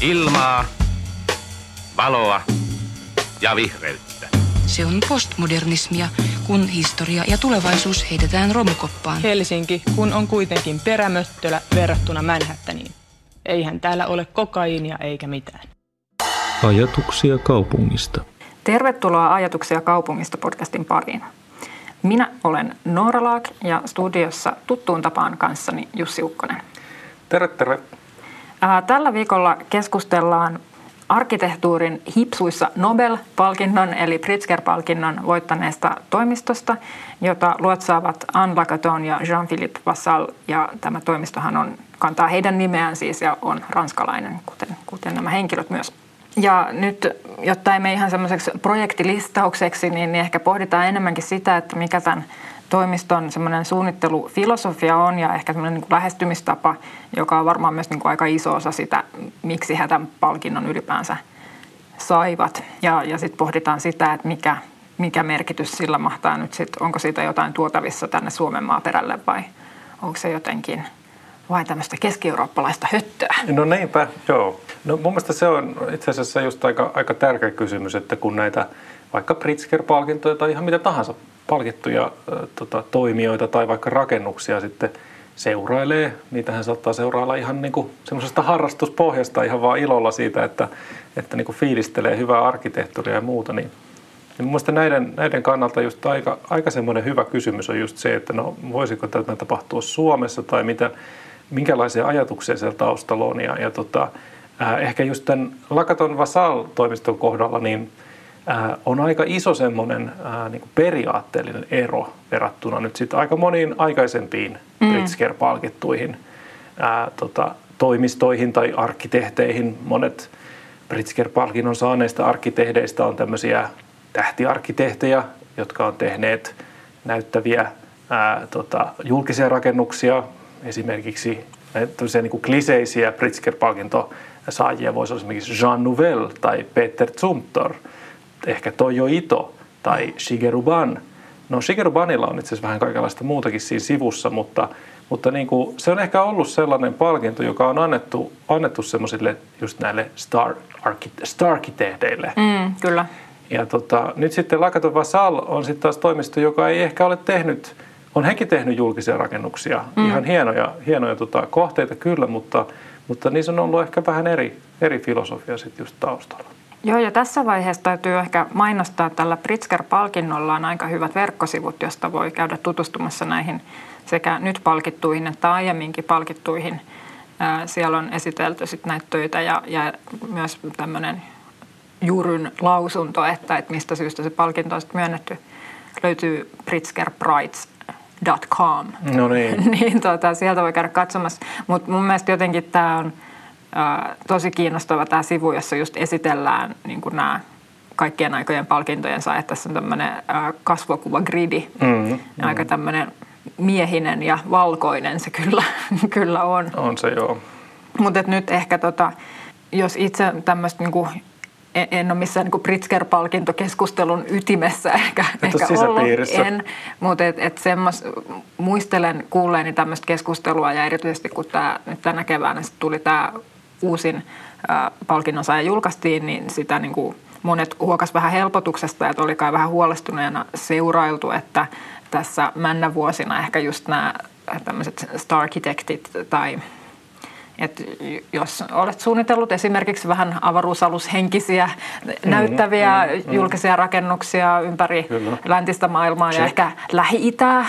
ilmaa, valoa ja vihreyttä. Se on postmodernismia, kun historia ja tulevaisuus heitetään romukoppaan. Helsinki, kun on kuitenkin perämöttölä verrattuna Manhattaniin. Eihän täällä ole kokaiinia eikä mitään. Ajatuksia kaupungista. Tervetuloa Ajatuksia kaupungista -podcastin pariin. Minä olen Noora Laak ja studiossa tuttuun tapaan kanssani Jussi Ukkonen. Terve, terve. Tällä viikolla keskustellaan arkkitehtuurin hipsuissa Nobel-palkinnon eli Pritzker-palkinnon voittaneesta toimistosta, jota luotsaavat Anne Lacaton ja Jean-Philippe Vassal. Ja tämä toimistohan kantaa heidän nimeään siis ja on ranskalainen, kuten nämä henkilöt myös. Ja nyt, jotta emme ihan semmoiseksi projektilistaukseksi, niin ehkä pohditaan enemmänkin sitä, että mikä tämän toimiston semmoinen suunnittelufilosofia on ja ehkä semmoinen niin kuin lähestymistapa, joka on varmaan myös niin kuin aika iso osa sitä, miksi he tämän palkinnon ylipäänsä saivat. Ja sitten pohditaan sitä, että mikä merkitys sillä mahtaa nyt sitten, onko siitä jotain tuotavissa tänne Suomen maaperälle vai onko se jotenkin vain tämmöistä keski-eurooppalaista höttöä? No niinpä, joo. No mun mielestä se on itse asiassa just aika tärkeä kysymys, että kun näitä vaikka Pritzker-palkintoja tai ihan mitä tahansa palkittuja toimijoita tai vaikka rakennuksia sitten seurailee, niitähän saattaa seurailla ihan niinku semmoisesta harrastuspohjasta ihan vaan ilolla siitä, että niinku fiilistelee hyvää arkkitehtuuria ja muuta, niin mun mielestä näiden kannalta just aika semmoinen hyvä kysymys on just se, että no voisiko tätä tapahtua Suomessa tai minkälaisia ajatuksia siellä taustalla on ja ehkä just tämän Lacaton Vassal-toimiston kohdalla niin on aika iso semmoinen niin kuin periaatteellinen ero verrattuna nyt sitten aika moniin aikaisempiin Pritzker-palkittuihin toimistoihin tai arkkitehteihin. Monet Pritzker-palkinnon saaneista arkkitehdeistä on tämmöisiä tähtiarkkitehtejä, jotka on tehneet näyttäviä julkisia rakennuksia, esimerkiksi tämmöisiä niin kuin kliseisiä Pritzker-palkintosaajia voisi olla esimerkiksi Jean Nouvel tai Peter Zumthor, ehkä Tojo Ito tai Shigeru Ban. No Shigeru Banilla on itse asiassa vähän kaikenlaista muutakin siinä sivussa, mutta niin kuin, se on ehkä ollut sellainen palkinto, joka on annettu semmoisille just näille starkitehdeille. Kyllä. Ja nyt sitten Lacaton Vassal on sitten taas toimisto, joka ei ehkä ole tehnyt, on hekin tehnyt julkisia rakennuksia. Ihan hienoja kohteita kyllä, mutta niissä on ollut ehkä vähän eri filosofia sitten just taustalla. Joo, ja tässä vaiheessa täytyy ehkä mainostaa, että tällä Pritzker-palkinnolla on aika hyvät verkkosivut, josta voi käydä tutustumassa näihin sekä nyt palkittuihin että aiemminkin palkittuihin. Siellä on esitelty sitten näitä töitä ja myös tämmöinen juryn lausunto, että mistä syystä se palkinto on sitten myönnetty. Löytyy pritzkerprize.com. No niin. Sieltä voi käydä katsomassa, mutta mun mielestä jotenkin tämä on tosi kiinnostava tämä sivu, jossa just esitellään niin kuin nämä kaikkien aikojen palkintojen saajat. Tässä on tämmöinen kasvokuvagridi, aika tämmöinen miehinen ja valkoinen se kyllä on. On se, joo. Mutta nyt ehkä jos itse tämmöistä niinku, en ole missään niinku Pritzker-palkintokeskustelun ytimessä ehkä ollut, mutta muistelen kuulleeni tämmöistä keskustelua ja erityisesti kun nyt tänä keväänä tuli tämä uusin palkinnonsaaja julkaistiin, niin sitä niin kuin monet huokasivat vähän helpotuksesta, että oli kai vähän huolestuneena seurailtu, että tässä männävuosina ehkä just nämä tämmöiset starkitektit tai että jos olet suunnitellut esimerkiksi vähän avaruusalushenkisiä näyttäviä julkisia rakennuksia ympäri läntistä maailmaa ja ehkä Lähi-Itää.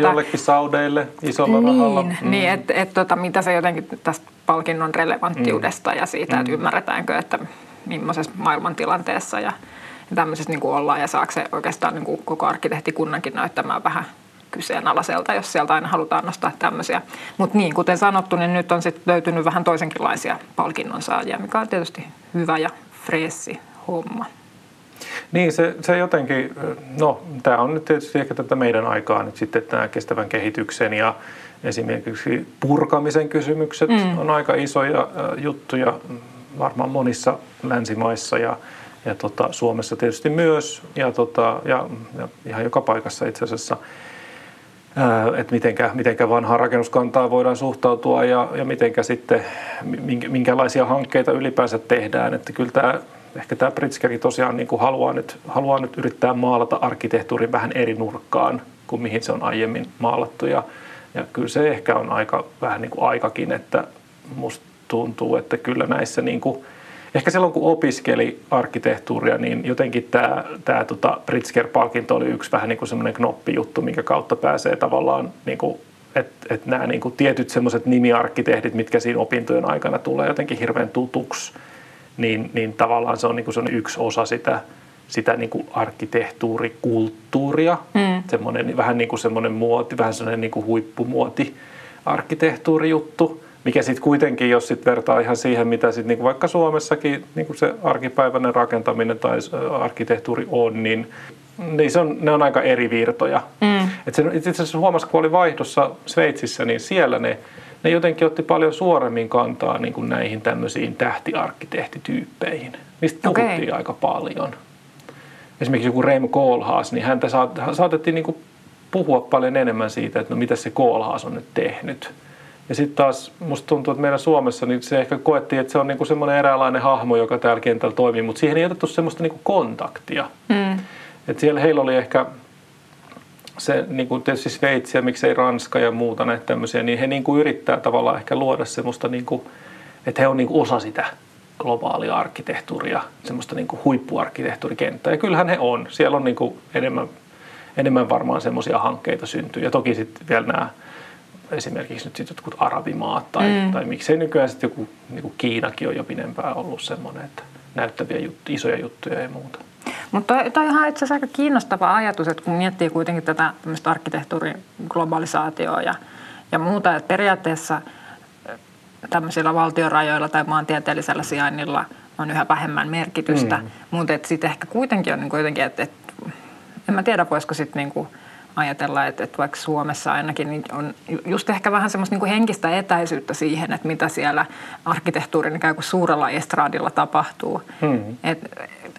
Jollekin saudeille isolla rahalla. Niin, että mitä se jotenkin tästä palkinnon relevanttiudesta ja siitä, että ymmärretäänkö, että millaisessa maailmantilanteessa ja tämmöisessä niin kuin ollaan ja saako se oikeastaan niin kuin koko arkkitehtikunnankin näyttämään vähän kyseenalaiselta, jos sieltä aina halutaan nostaa tämmöisiä. Mutta niin, kuten sanottu, niin nyt on sitten löytynyt vähän toisenkinlaisia palkinnonsaajia, mikä on tietysti hyvä ja freessi homma. Niin, se jotenkin, no tämä on nyt tietysti ehkä tätä meidän aikaa nyt sitten, että kestävän kehityksen ja esimerkiksi purkamisen kysymykset on aika isoja juttuja varmaan monissa länsimaissa ja Suomessa tietysti myös ja ihan joka paikassa itse asiassa. että mitenkä vanhaan rakennuskantaa voidaan suhtautua ja mitenkä sitten, minkälaisia hankkeita ylipäänsä tehdään. Että kyllä ehkä tämä Pritzkeri tosiaan niin kuin haluaa nyt yrittää maalata arkkitehtuurin vähän eri nurkkaan kuin mihin se on aiemmin maalattu. Ja kyllä se ehkä on aika vähän niin kuin aikakin, että musta tuntuu, että kyllä näissä niin kuin, ehkä silloin kun opiskeli arkkitehtuuria, niin jotenkin tämä Pritzker-palkinto oli yksi vähän niin kuin semmoinen knoppijuttu, minkä kautta pääsee tavallaan, niin että et nämä niin kuin tietyt semmoiset nimiarkkitehdit, mitkä siinä opintojen aikana tulee jotenkin hirveän tutuksi, niin tavallaan se on niin kuin semmoinen yksi osa sitä niin kuin arkkitehtuurikulttuuria, semmoinen, vähän niin kuin semmoinen muoti, vähän semmoinen niin kuin huippumuoti arkkitehtuurijuttu. Mikä sitten kuitenkin, jos sit vertaa ihan siihen, mitä sit niinku vaikka Suomessakin niinku se arkipäiväinen rakentaminen tai arkkitehtuuri on, niin ne on aika eri virtoja. Itse asiassa huomasi, kun oli vaihdossa Sveitsissä, niin siellä ne jotenkin otti paljon suoremmin kantaa niinku näihin tämmöisiin tähtiarkkitehtityyppeihin, mistä puhuttiin aika paljon. Esimerkiksi joku Rem Koolhaas, niin häntä saatettiin niinku puhua paljon enemmän siitä, että no mitä se Koolhaas on nyt tehnyt. Ja sitten taas musta tuntuu, että meillä Suomessa niin se ehkä koettiin, että se on niinku semmoinen eräänlainen hahmo, joka täällä kentällä toimii, mutta siihen ei otettu semmoista niinku kontaktia. Et siellä heillä oli ehkä se niinku tietysti Sveitsi ja miksei Ranska ja muuta näitä tämmöisiä, niin he niinku yrittää tavallaan ehkä luoda semmoista, niinku, että he on niinku osa sitä globaalia arkkitehtuuria, semmoista niinku huippuarkkitehtuurikenttää. Ja kyllähän he on. Siellä on niinku enemmän varmaan semmoisia hankkeita syntyy. Ja toki sitten vielä nämä esimerkiksi nyt sitten jotkut arabimaat tai miksei nykyään sitten joku niin Kiinakin on jo pidempään ollut semmoinen, että näyttäviä juttuja, isoja juttuja ja muuta. Mutta toi on itse asiassa aika kiinnostava ajatus, että kun miettii kuitenkin tätä tämmöistä arkkitehtuurin globalisaatioa ja muuta, että periaatteessa tämmöisillä valtionrajoilla tai maantieteellisellä sijainnilla on yhä vähemmän merkitystä, mutta sitten ehkä kuitenkin on niin jotenkin, että en mä tiedä voisiko sitten niinku ajatellaan, että vaikka Suomessa ainakin niin on just ehkä vähän semmoista niin kuin henkistä etäisyyttä siihen, että mitä siellä arkkitehtuurin ikään kuin suurella estraadilla tapahtuu. Et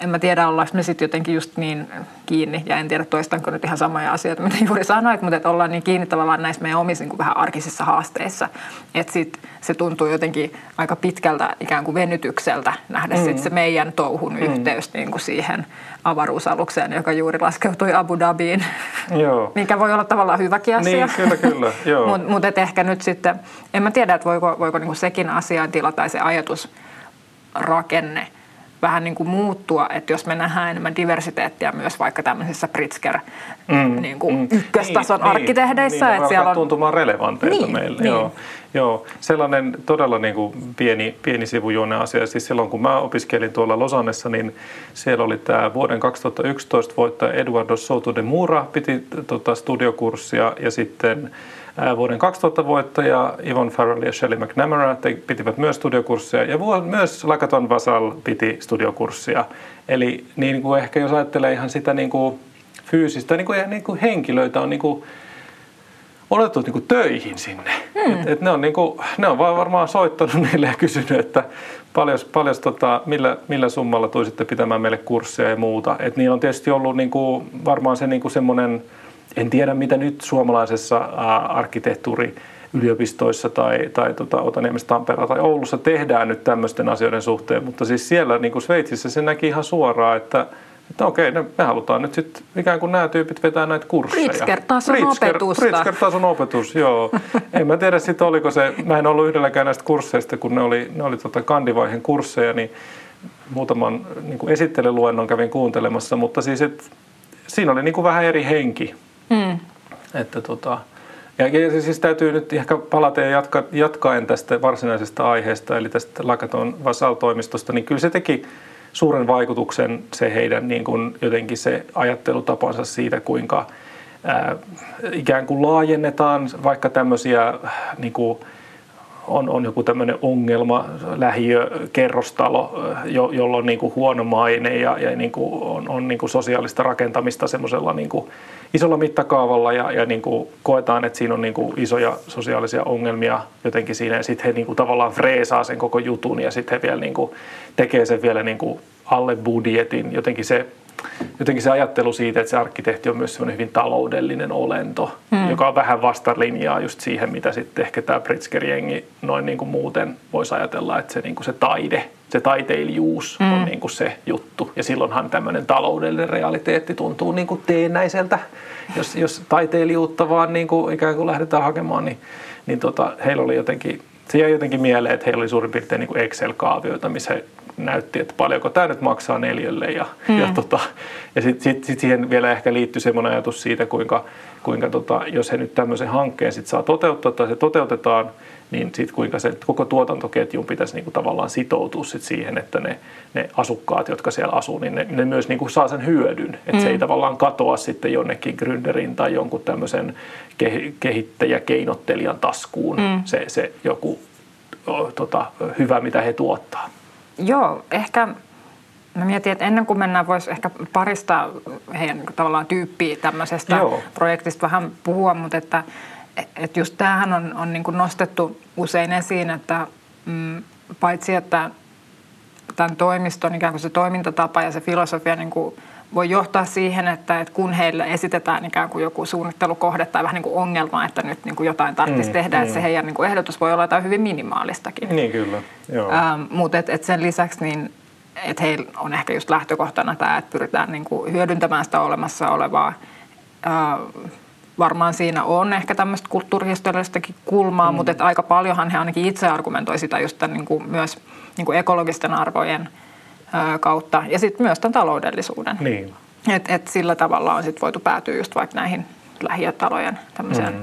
en mä tiedä, ollaanko me sitten jotenkin just niin kiinni, ja en tiedä toistanko nyt ihan samoja asioita, mitä juuri sanoit, mutta että ollaan niin kiinni tavallaan näissä meidän omissa niin kuin vähän arkisissa haasteissa. Että sitten se tuntuu jotenkin aika pitkältä ikään kuin venytykseltä nähdä sitten se meidän touhun yhteys niin kuin siihen avaruusalukseen, joka juuri laskeutui Abu Dhabiin. Joo. Mikä voi olla tavallaan hyväkin asia. Niin, kyllä, joo. Mutta ehkä nyt sitten, en mä tiedä, että voiko niinku sekin asiantila tai se ajatusrakenne vähän niinku muuttua, että jos me nähdään enemmän diversiteettiä myös vaikka tämmöisissä Pritzker niinku ykköstason arkkitehdeissä. Niin, että siellä on tuntumaan relevanteita meille. Niin. Joo. Sellainen todella niinku pieni sivujuonen asia. Siis silloin kun mä opiskelin tuolla Lausannessa, niin siellä oli tämä vuoden 2011 voittaja Eduardo Soto de Mura piti studiokurssia ja sitten vuoden 2000 voittaja Yvonne Farrell ja Shelley McNamara pitivät myös studiokurssia ja myös Lakaton Vasal piti studiokurssia. Eli niin kuin ehkä jos ajattelee ihan sitä niin kuin fyysistä niin kuin henkilöitä on niin kuin odotettu niin kuin töihin sinne. Et ne on niin kuin, ne on varmaan soittanut niille ja kysynyt, että paljon millä summalla tuisitte pitämään meille kurssia ja muuta. Et niin on tietysti ollut niin kuin varmaan se niin kuin semmoinen. En tiedä, mitä nyt suomalaisessa arkkitehtuuriyliopistoissa tai Otaniemessä, Tampereella tai Oulussa tehdään nyt tämmöisten asioiden suhteen, mutta siis siellä niin kuin Sveitsissä se näki ihan suoraan, että okei, me halutaan nyt sitten ikään kuin nämä tyypit vetää näitä kursseja. Pritzker-tason opetus, joo. En mä tiedä sitten oliko se, mä en ollut yhdelläkään näistä kursseista, kun ne oli kandivaiheen kursseja, niin muutaman niin kuin esittelyluennon kävin kuuntelemassa, mutta siis siinä oli niin kuin vähän eri henki. Että ja siis täytyy nyt ehkä palata ja jatkaen tästä varsinaisesta aiheesta, eli tästä Lakaton Vasal-toimistosta, niin kyllä se teki suuren vaikutuksen se heidän niin kuin jotenkin se ajattelutapansa siitä, kuinka ikään kuin laajennetaan vaikka tämmöisiä, niin kuin on joku tämmöinen ongelma, lähiökerrostalo, jolla on niin kuin huono maine ja niin kuin on niin kuin sosiaalista rakentamista semmoisella niin kuin isolla mittakaavalla ja niin kuin koetaan, että siinä on niin kuin isoja sosiaalisia ongelmia jotenkin siinä ja sitten he niin kuin tavallaan freesaa sen koko jutun ja sitten he vielä niin kuin tekee sen vielä niin kuin alle budjetin. Jotenkin se jotenkin se ajattelu siitä, että se arkkitehti on myös semmoinen hyvin taloudellinen olento, joka on vähän vastalinjaa just siihen, mitä sitten ehkä tämä Pritzker-jengi noin niin kuin muuten voisi ajatella, että se, niin kuin se taide, se taiteilijuus on niin kuin se juttu. Ja silloinhan tämmöinen taloudellinen realiteetti tuntuu niin kuin teennäiseltä. Jos taiteilijuutta vaan niin kuin ikään kuin lähdetään hakemaan, niin heillä oli jotenkin, se jäi jotenkin mieleen, että heillä oli suurin piirtein niin kuin Excel-kaavioita, missä he näytti, että paljonko tämä nyt maksaa neliölle. Ja sitten siihen vielä ehkä liittyi semmoinen ajatus siitä, kuinka jos he nyt tämmöisen hankkeen sit saa toteuttaa tai se toteutetaan, niin sitten kuinka se koko tuotantoketjun pitäisi niinku tavallaan sitoutua sit siihen, että ne asukkaat, jotka siellä asuu, niin ne myös niinku saa sen hyödyn. Että se ei tavallaan katoa sitten jonnekin gründerin tai jonkun tämmöisen kehittäjäkeinottelijan taskuun se joku hyvä, mitä he tuottaa. Joo, ehkä mä mietin, että ennen kuin mennään, voisi ehkä parista heidän tavallaan tyyppiä tämmöisestä projektista vähän puhua, mutta että just tämähän on niin kuin nostettu usein esiin, että paitsi että tämän toimiston ikään kuin se toimintatapa ja se filosofia niin kuin voi johtaa siihen, että kun heille esitetään ikään kuin joku suunnittelukohde tai vähän niin kuin ongelma, että nyt niin kuin jotain tarvitsisi tehdä, että se heidän niin kuin ehdotus voi olla jotain hyvin minimaalistakin. Niin kyllä, joo. Mutta et sen lisäksi niin, että heillä on ehkä just lähtökohtana tämä, että pyritään niin kuin hyödyntämään sitä olemassa olevaa. Varmaan siinä on ehkä tämmöistä kulttuurihistoriallistakin kulmaa, mutta et aika paljonhan he ainakin itse argumentoi sitä just tämän, niin kuin myös niin kuin ekologisten arvojen kautta ja sitten myös tämän taloudellisuuden. Niin. Et sillä tavalla on sitten voitu päätyä just vaikka näihin lähiötalojen tämmöiseen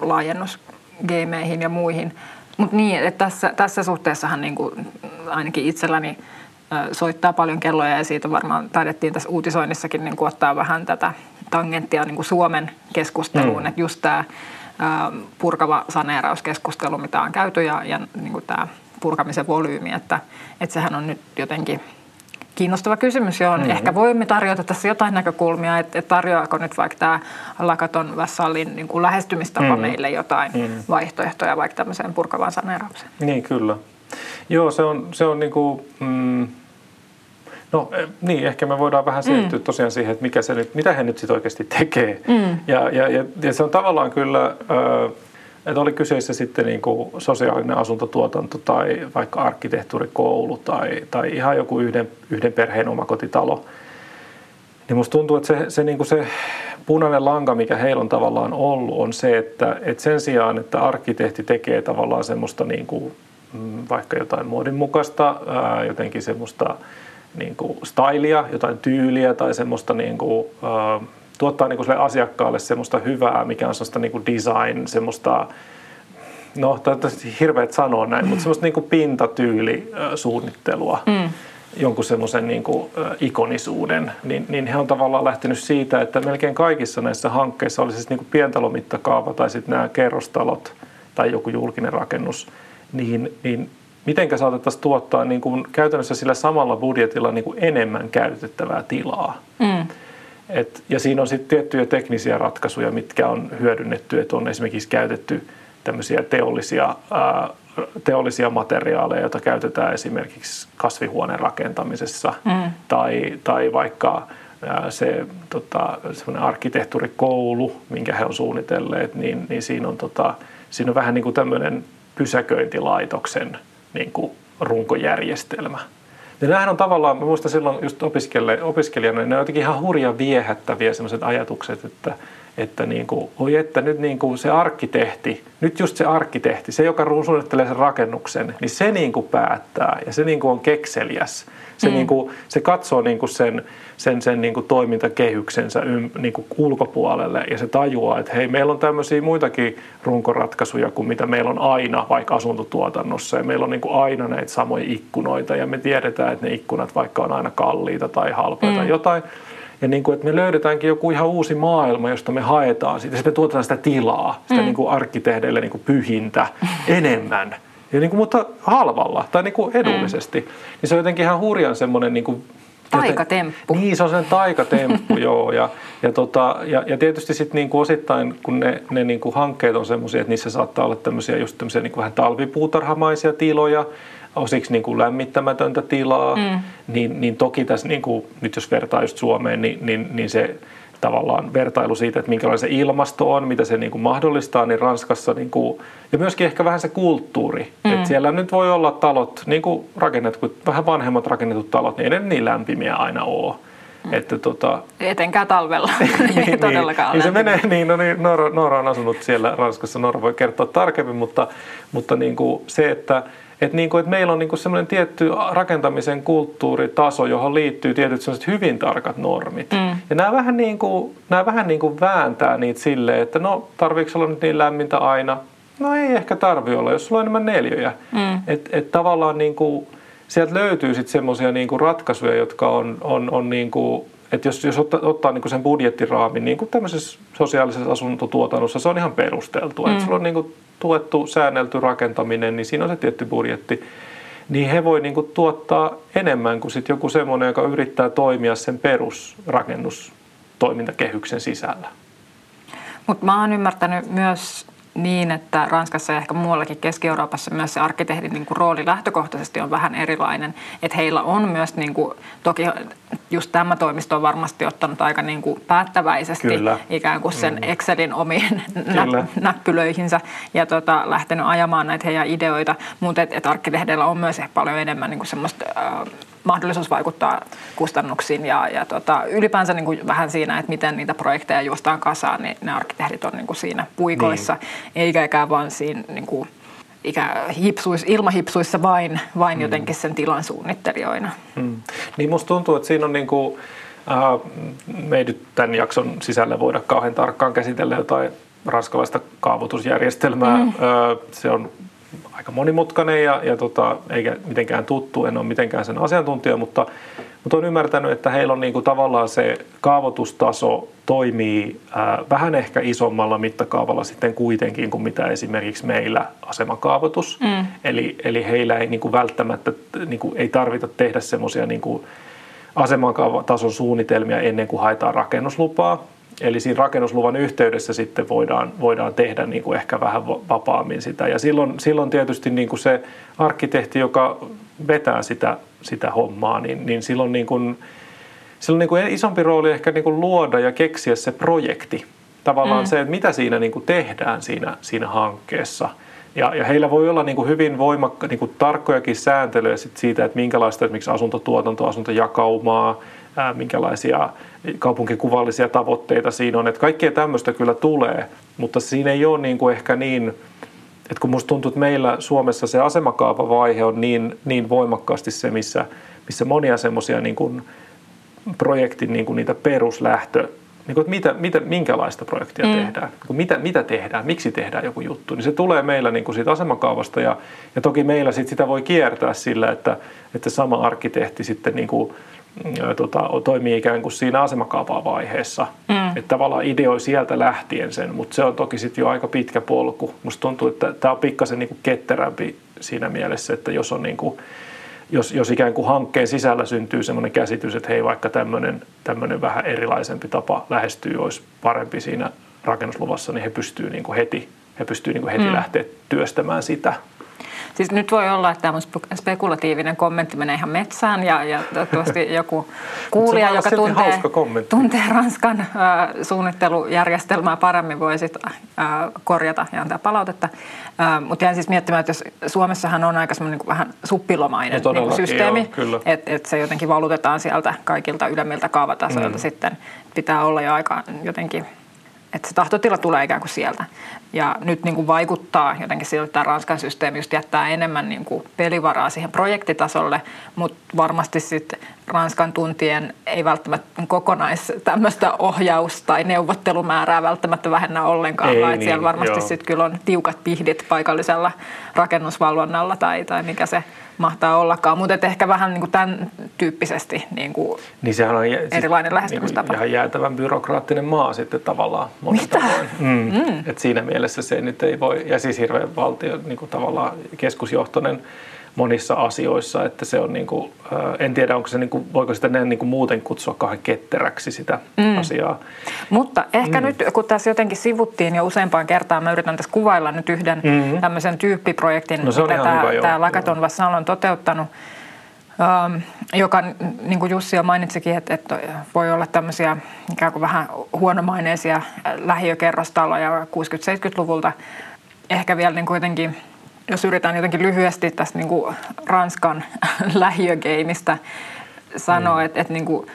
laajennusgeimeihin ja muihin. Mutta niin, että tässä suhteessahan niin kuin ainakin itselläni soittaa paljon kelloja ja siitä varmaan taidettiin tässä uutisoinnissakin niin kuin ottaa vähän tätä tangenttia niin kuin Suomen keskusteluun, että just tämä purkava saneerauskeskustelu, mitä on käyty ja niin kuin tämä purkamisen volyymi, että sehän on nyt jotenkin kiinnostava kysymys, johon ehkä voimme tarjota tässä jotain näkökulmia, että tarjoaako nyt vaikka tämä Lakaton Vassallin niin kuin lähestymistapa meille jotain vaihtoehtoja vaikka tämmöiseen purkavaan saneeraukseen. Niin, kyllä. Joo, se on niin kuin, ehkä me voidaan vähän siirtyä tosiaan siihen, että mikä se nyt, mitä he nyt sitten oikeasti tekee. Ja se on tavallaan kyllä, että oli kyseessä sitten niin kuin sosiaalinen asuntotuotanto tai vaikka arkkitehtuurikoulu tai ihan joku yhden perheen omakotitalo. Niin musta tuntuu, että se punainen lanka, mikä heillä on tavallaan ollut, on se, että sen sijaan, että arkkitehti tekee tavallaan semmoista niin kuin, vaikka jotain muodinmukaista, jotenkin semmoista niin kuin stylia, jotain tyyliä tai semmoista niin kuin, tuottaa niin kuin sille asiakkaalle semmoista hyvää, mikä on semmoista niin kuin design, semmoista, no toivottavasti hirveät sanoa näin, mutta semmoista niin kuin pintatyylisuunnittelua, jonkun semmoisen niin kuin ikonisuuden, niin he on tavallaan lähtenyt siitä, että melkein kaikissa näissä hankkeissa, oli siis niin kuin pientalomittakaava tai sitten nämä kerrostalot tai joku julkinen rakennus, niin mitenkä saatettaisiin tuottaa niin kuin käytännössä sillä samalla budjetilla niin kuin enemmän käytettävää tilaa. Ja siinä on sitten tiettyjä teknisiä ratkaisuja, mitkä on hyödynnetty, että on esimerkiksi käytetty tämmöisiä teollisia materiaaleja, joita käytetään esimerkiksi kasvihuoneen rakentamisessa tai vaikka se semmoinen arkkitehtuurikoulu, minkä he on suunnitelleet, niin siinä on vähän niin kuin tämmöinen pysäköintilaitoksen niin kuin runkojärjestelmä. Ja nämähän on tavallaan, mä muistan silloin just opiskelijana, ne on jotenkin ihan hurja viehättäviä sellaiset ajatukset, että niin kuin, oi että nyt niin kuin se arkkitehti, nyt just se arkkitehti, se joka suunnittelee sen rakennuksen, niin se niin kuin päättää ja se niin kuin on kekseliäs. Se, niin kuin, se katsoo niin kuin sen niin kuin toimintakehyksensä niin kuin ulkopuolelle ja se tajuaa, että hei, meillä on tämmöisiä muitakin runkoratkaisuja kuin mitä meillä on aina vaikka asuntotuotannossa. Ja meillä on niin kuin aina näitä samoja ikkunoita ja me tiedetään, että ne ikkunat vaikka on aina kalliita tai halpoja tai jotain. Ja niin kuin, että me löydetäänkin joku ihan uusi maailma, josta me haetaan siitä. Ja sitten me tuotetaan sitä tilaa, sitä niin kuin arkkitehdeille niin kuin pyhintä enemmän. Ja niin kuin, mutta halvalla tai niin kuin edullisesti. Niin se on jotenkin ihan hurjan semmoinen niin kuin taikatemppu. Niin, se on semmoinen taikatemppu, joo. Ja tietysti sitten niin kuin osittain, kun ne niin kuin hankkeet on semmoisia, että niissä saattaa olla tämmöisiä just tämmöisiä niin kuin vähän talvipuutarhamaisia tiloja. osiksi niin kuin lämmittämätöntä tilaa, niin toki tässä niin kuin, nyt jos vertaa just Suomeen, niin se tavallaan vertailu siitä, että minkälainen se ilmasto on, mitä se niin kuin mahdollistaa, niin Ranskassa niin kuin, ja myöskin ehkä vähän se kulttuuri. Että siellä nyt voi olla talot, niin kuin rakennetut, vähän vanhemmat rakennetut talot, niin ei ne niin lämpimiä aina ole. Että etenkään talvella, ei todellakaan niin, Noora on asunut siellä Ranskassa, Noora voi kertoa tarkemmin, mutta niin kuin se, että meillä on niin semmoinen tietty rakentamisen kulttuuritaso, johon liittyy tietyt sellaiset hyvin tarkat normit. Ja nämä vähän niin kuin vääntää niitä silleen, että no tarviiko olla nyt niin lämmintä aina? No ei ehkä tarvi olla, jos sulla on enemmän neljöjä. Että tavallaan niin kuin, sieltä löytyy sitten semmoisia niinku ratkaisuja, jotka on niinku, että jos ottaa niinku sen budjettiraamin niinku tämmöisessä sosiaalisessa asuntotuotannossa, se on ihan perusteltua. Että sulla on niinku tuettu, säännelty rakentaminen, niin siinä on se tietty budjetti. Niin he voi niinku tuottaa enemmän kuin sit joku semmoinen, joka yrittää toimia sen perusrakennustoimintakehyksen sisällä. Mutta mä oon ymmärtänyt myös niin, että Ranskassa ja ehkä muuallakin Keski-Euroopassa myös se arkkitehdin niin kuin rooli lähtökohtaisesti on vähän erilainen. Että heillä on myös, niin kuin, toki just tämä toimisto on varmasti ottanut aika niin kuin päättäväisesti ikään kuin sen Excelin omiin näppylöihinsä ja lähtenyt ajamaan näitä heidän ideoita. Mutta et arkkitehdeillä on myös ehkä paljon enemmän niin kuin semmoista mahdollisuus vaikuttaa kustannuksiin ja ylipäänsä niin kuin vähän siinä, että miten niitä projekteja juostaan kasaan, niin ne arkkitehdit on niin kuin siinä puikoissa, eikä vaan siinä niin kuin ilmahipsuissa vain jotenkin sen tilan suunnittelijoina. Niin musta tuntuu, että siinä on niin kuin, me ei nyt tämän jakson sisällä voida kauhean tarkkaan käsitellä jotain ranskalaista kaavoitusjärjestelmää. Se on aika monimutkainen ja eikä mitenkään tuttu, en ole mitenkään sen asiantuntija, mutta olen ymmärtänyt, että heillä on niinku tavallaan se kaavoitustaso toimii vähän ehkä isommalla mittakaavalla sitten kuitenkin kuin mitä esimerkiksi meillä asemakaavoitus. Eli heillä ei niinku välttämättä niinku, ei tarvita tehdä semmoisia niinku asemakaavatason suunnitelmia ennen kuin haetaan rakennuslupaa. Eli siinä rakennusluvan yhteydessä sitten voidaan tehdä niin kuin ehkä vähän vapaammin sitä. Ja silloin tietysti niin kuin se arkkitehti, joka vetää sitä hommaa, niin silloin niin kuin isompi rooli ehkä niin kuin luoda ja keksiä se projekti. Tavallaan se, että mitä siinä niin kuin tehdään siinä hankkeessa. Ja heillä voi olla niin kuin hyvin niin kuin tarkkojakin sääntelyjä siitä, että minkälaista esimerkiksi asuntotuotantoa, asuntojakaumaa, minkälaisia kaupunkikuvallisia tavoitteita siinä on. Että kaikkea tämmöistä kyllä tulee, mutta siinä ei ole niin kuin ehkä niin, että kun musta tuntuu, että meillä Suomessa se asemakaavavaihe on niin voimakkaasti se, missä monia semmoisia niin kuin projektin niin kuin niitä peruslähtö, niin kuin, että minkälaista projektia tehdään, mitä tehdään, miksi tehdään joku juttu, niin se tulee meillä niin kuin siitä asemakaavasta ja toki meillä sit sitä voi kiertää sillä, että sama arkkitehti sitten niin kuin, toimii ikään kuin siinä asemakaavavaiheessa, että tavallaan ideoi sieltä lähtien sen, mutta se on toki sitten jo aika pitkä polku. Musta tuntuu, että tämä on pikkasen niin kuin ketterämpi siinä mielessä, että jos on niin kuin, jos ikään kuin hankkeen sisällä syntyy semmoinen käsitys, että hei, vaikka tämmöinen vähän erilaisempi tapa lähestyy olisi parempi siinä rakennusluvassa, niin he pystyy niin kuin heti lähteä työstämään sitä. Siis nyt voi olla, että tämä mun spekulatiivinen kommentti menee ihan metsään ja toivottavasti joku kuulija, joka tuntee Ranskan suunnittelujärjestelmää paremmin, voi sitten korjata ja antaa palautetta. Mutta jään siis miettimään, että jos Suomessahan on aika semmoinen niin vähän suppilomainen niin systeemi, että se jotenkin valutetaan sieltä kaikilta ylemmiltä kaavatasoilta sitten. Pitää olla jo aika jotenkin, että se tahtotila tulee ikään kuin sieltä. Ja nyt niin kuin vaikuttaa jotenkin siltä, että tämä Ranskan systeemi just jättää enemmän niin kuin pelivaraa siihen projektitasolle, mutta varmasti sitten Ranskan tuntien ei välttämättä kokonais tämmöistä ohjaus- tai neuvottelumäärää välttämättä vähennä ollenkaan, ei, vaan niin, siellä varmasti sitten kyllä on tiukat pihdit paikallisella rakennusvalvonnalla tai mikä se mahtaa ollakaan, mutta ehkä vähän niin kuin tämän tyyppisesti niin kuin niin sehän on erilainen lähestymistapa. Niin ihan jäätävän byrokraattinen maa sitten tavallaan. Mitä? Että siinä mielessä se nyt ei voi, ja siis hirveän valtio, niin kuin tavallaan keskusjohtoinen monissa asioissa, että se on niinku, en tiedä onko se niinku, voiko sitä niinku muuten kutsua kauhean ketteräksi sitä asiaa. Mutta ehkä nyt kun tässä jotenkin sivuttiin jo useampaan kertaan, mä yritän tässä kuvailla nyt yhden tämmöisen tyyppiprojektin, no, mitä tämä Lakaton Vassal on toteuttanut. Joka, niin kuin Jussi jo mainitsikin, että voi olla tämmöisiä ikään kuin vähän huonomaineisia lähiökerrostaloja 60-70-luvulta. Ehkä vielä niin kuitenkin, jos yritän jotenkin lyhyesti tästä niin kuin Ranskan lähiögeimistä sanoa, että niin kuin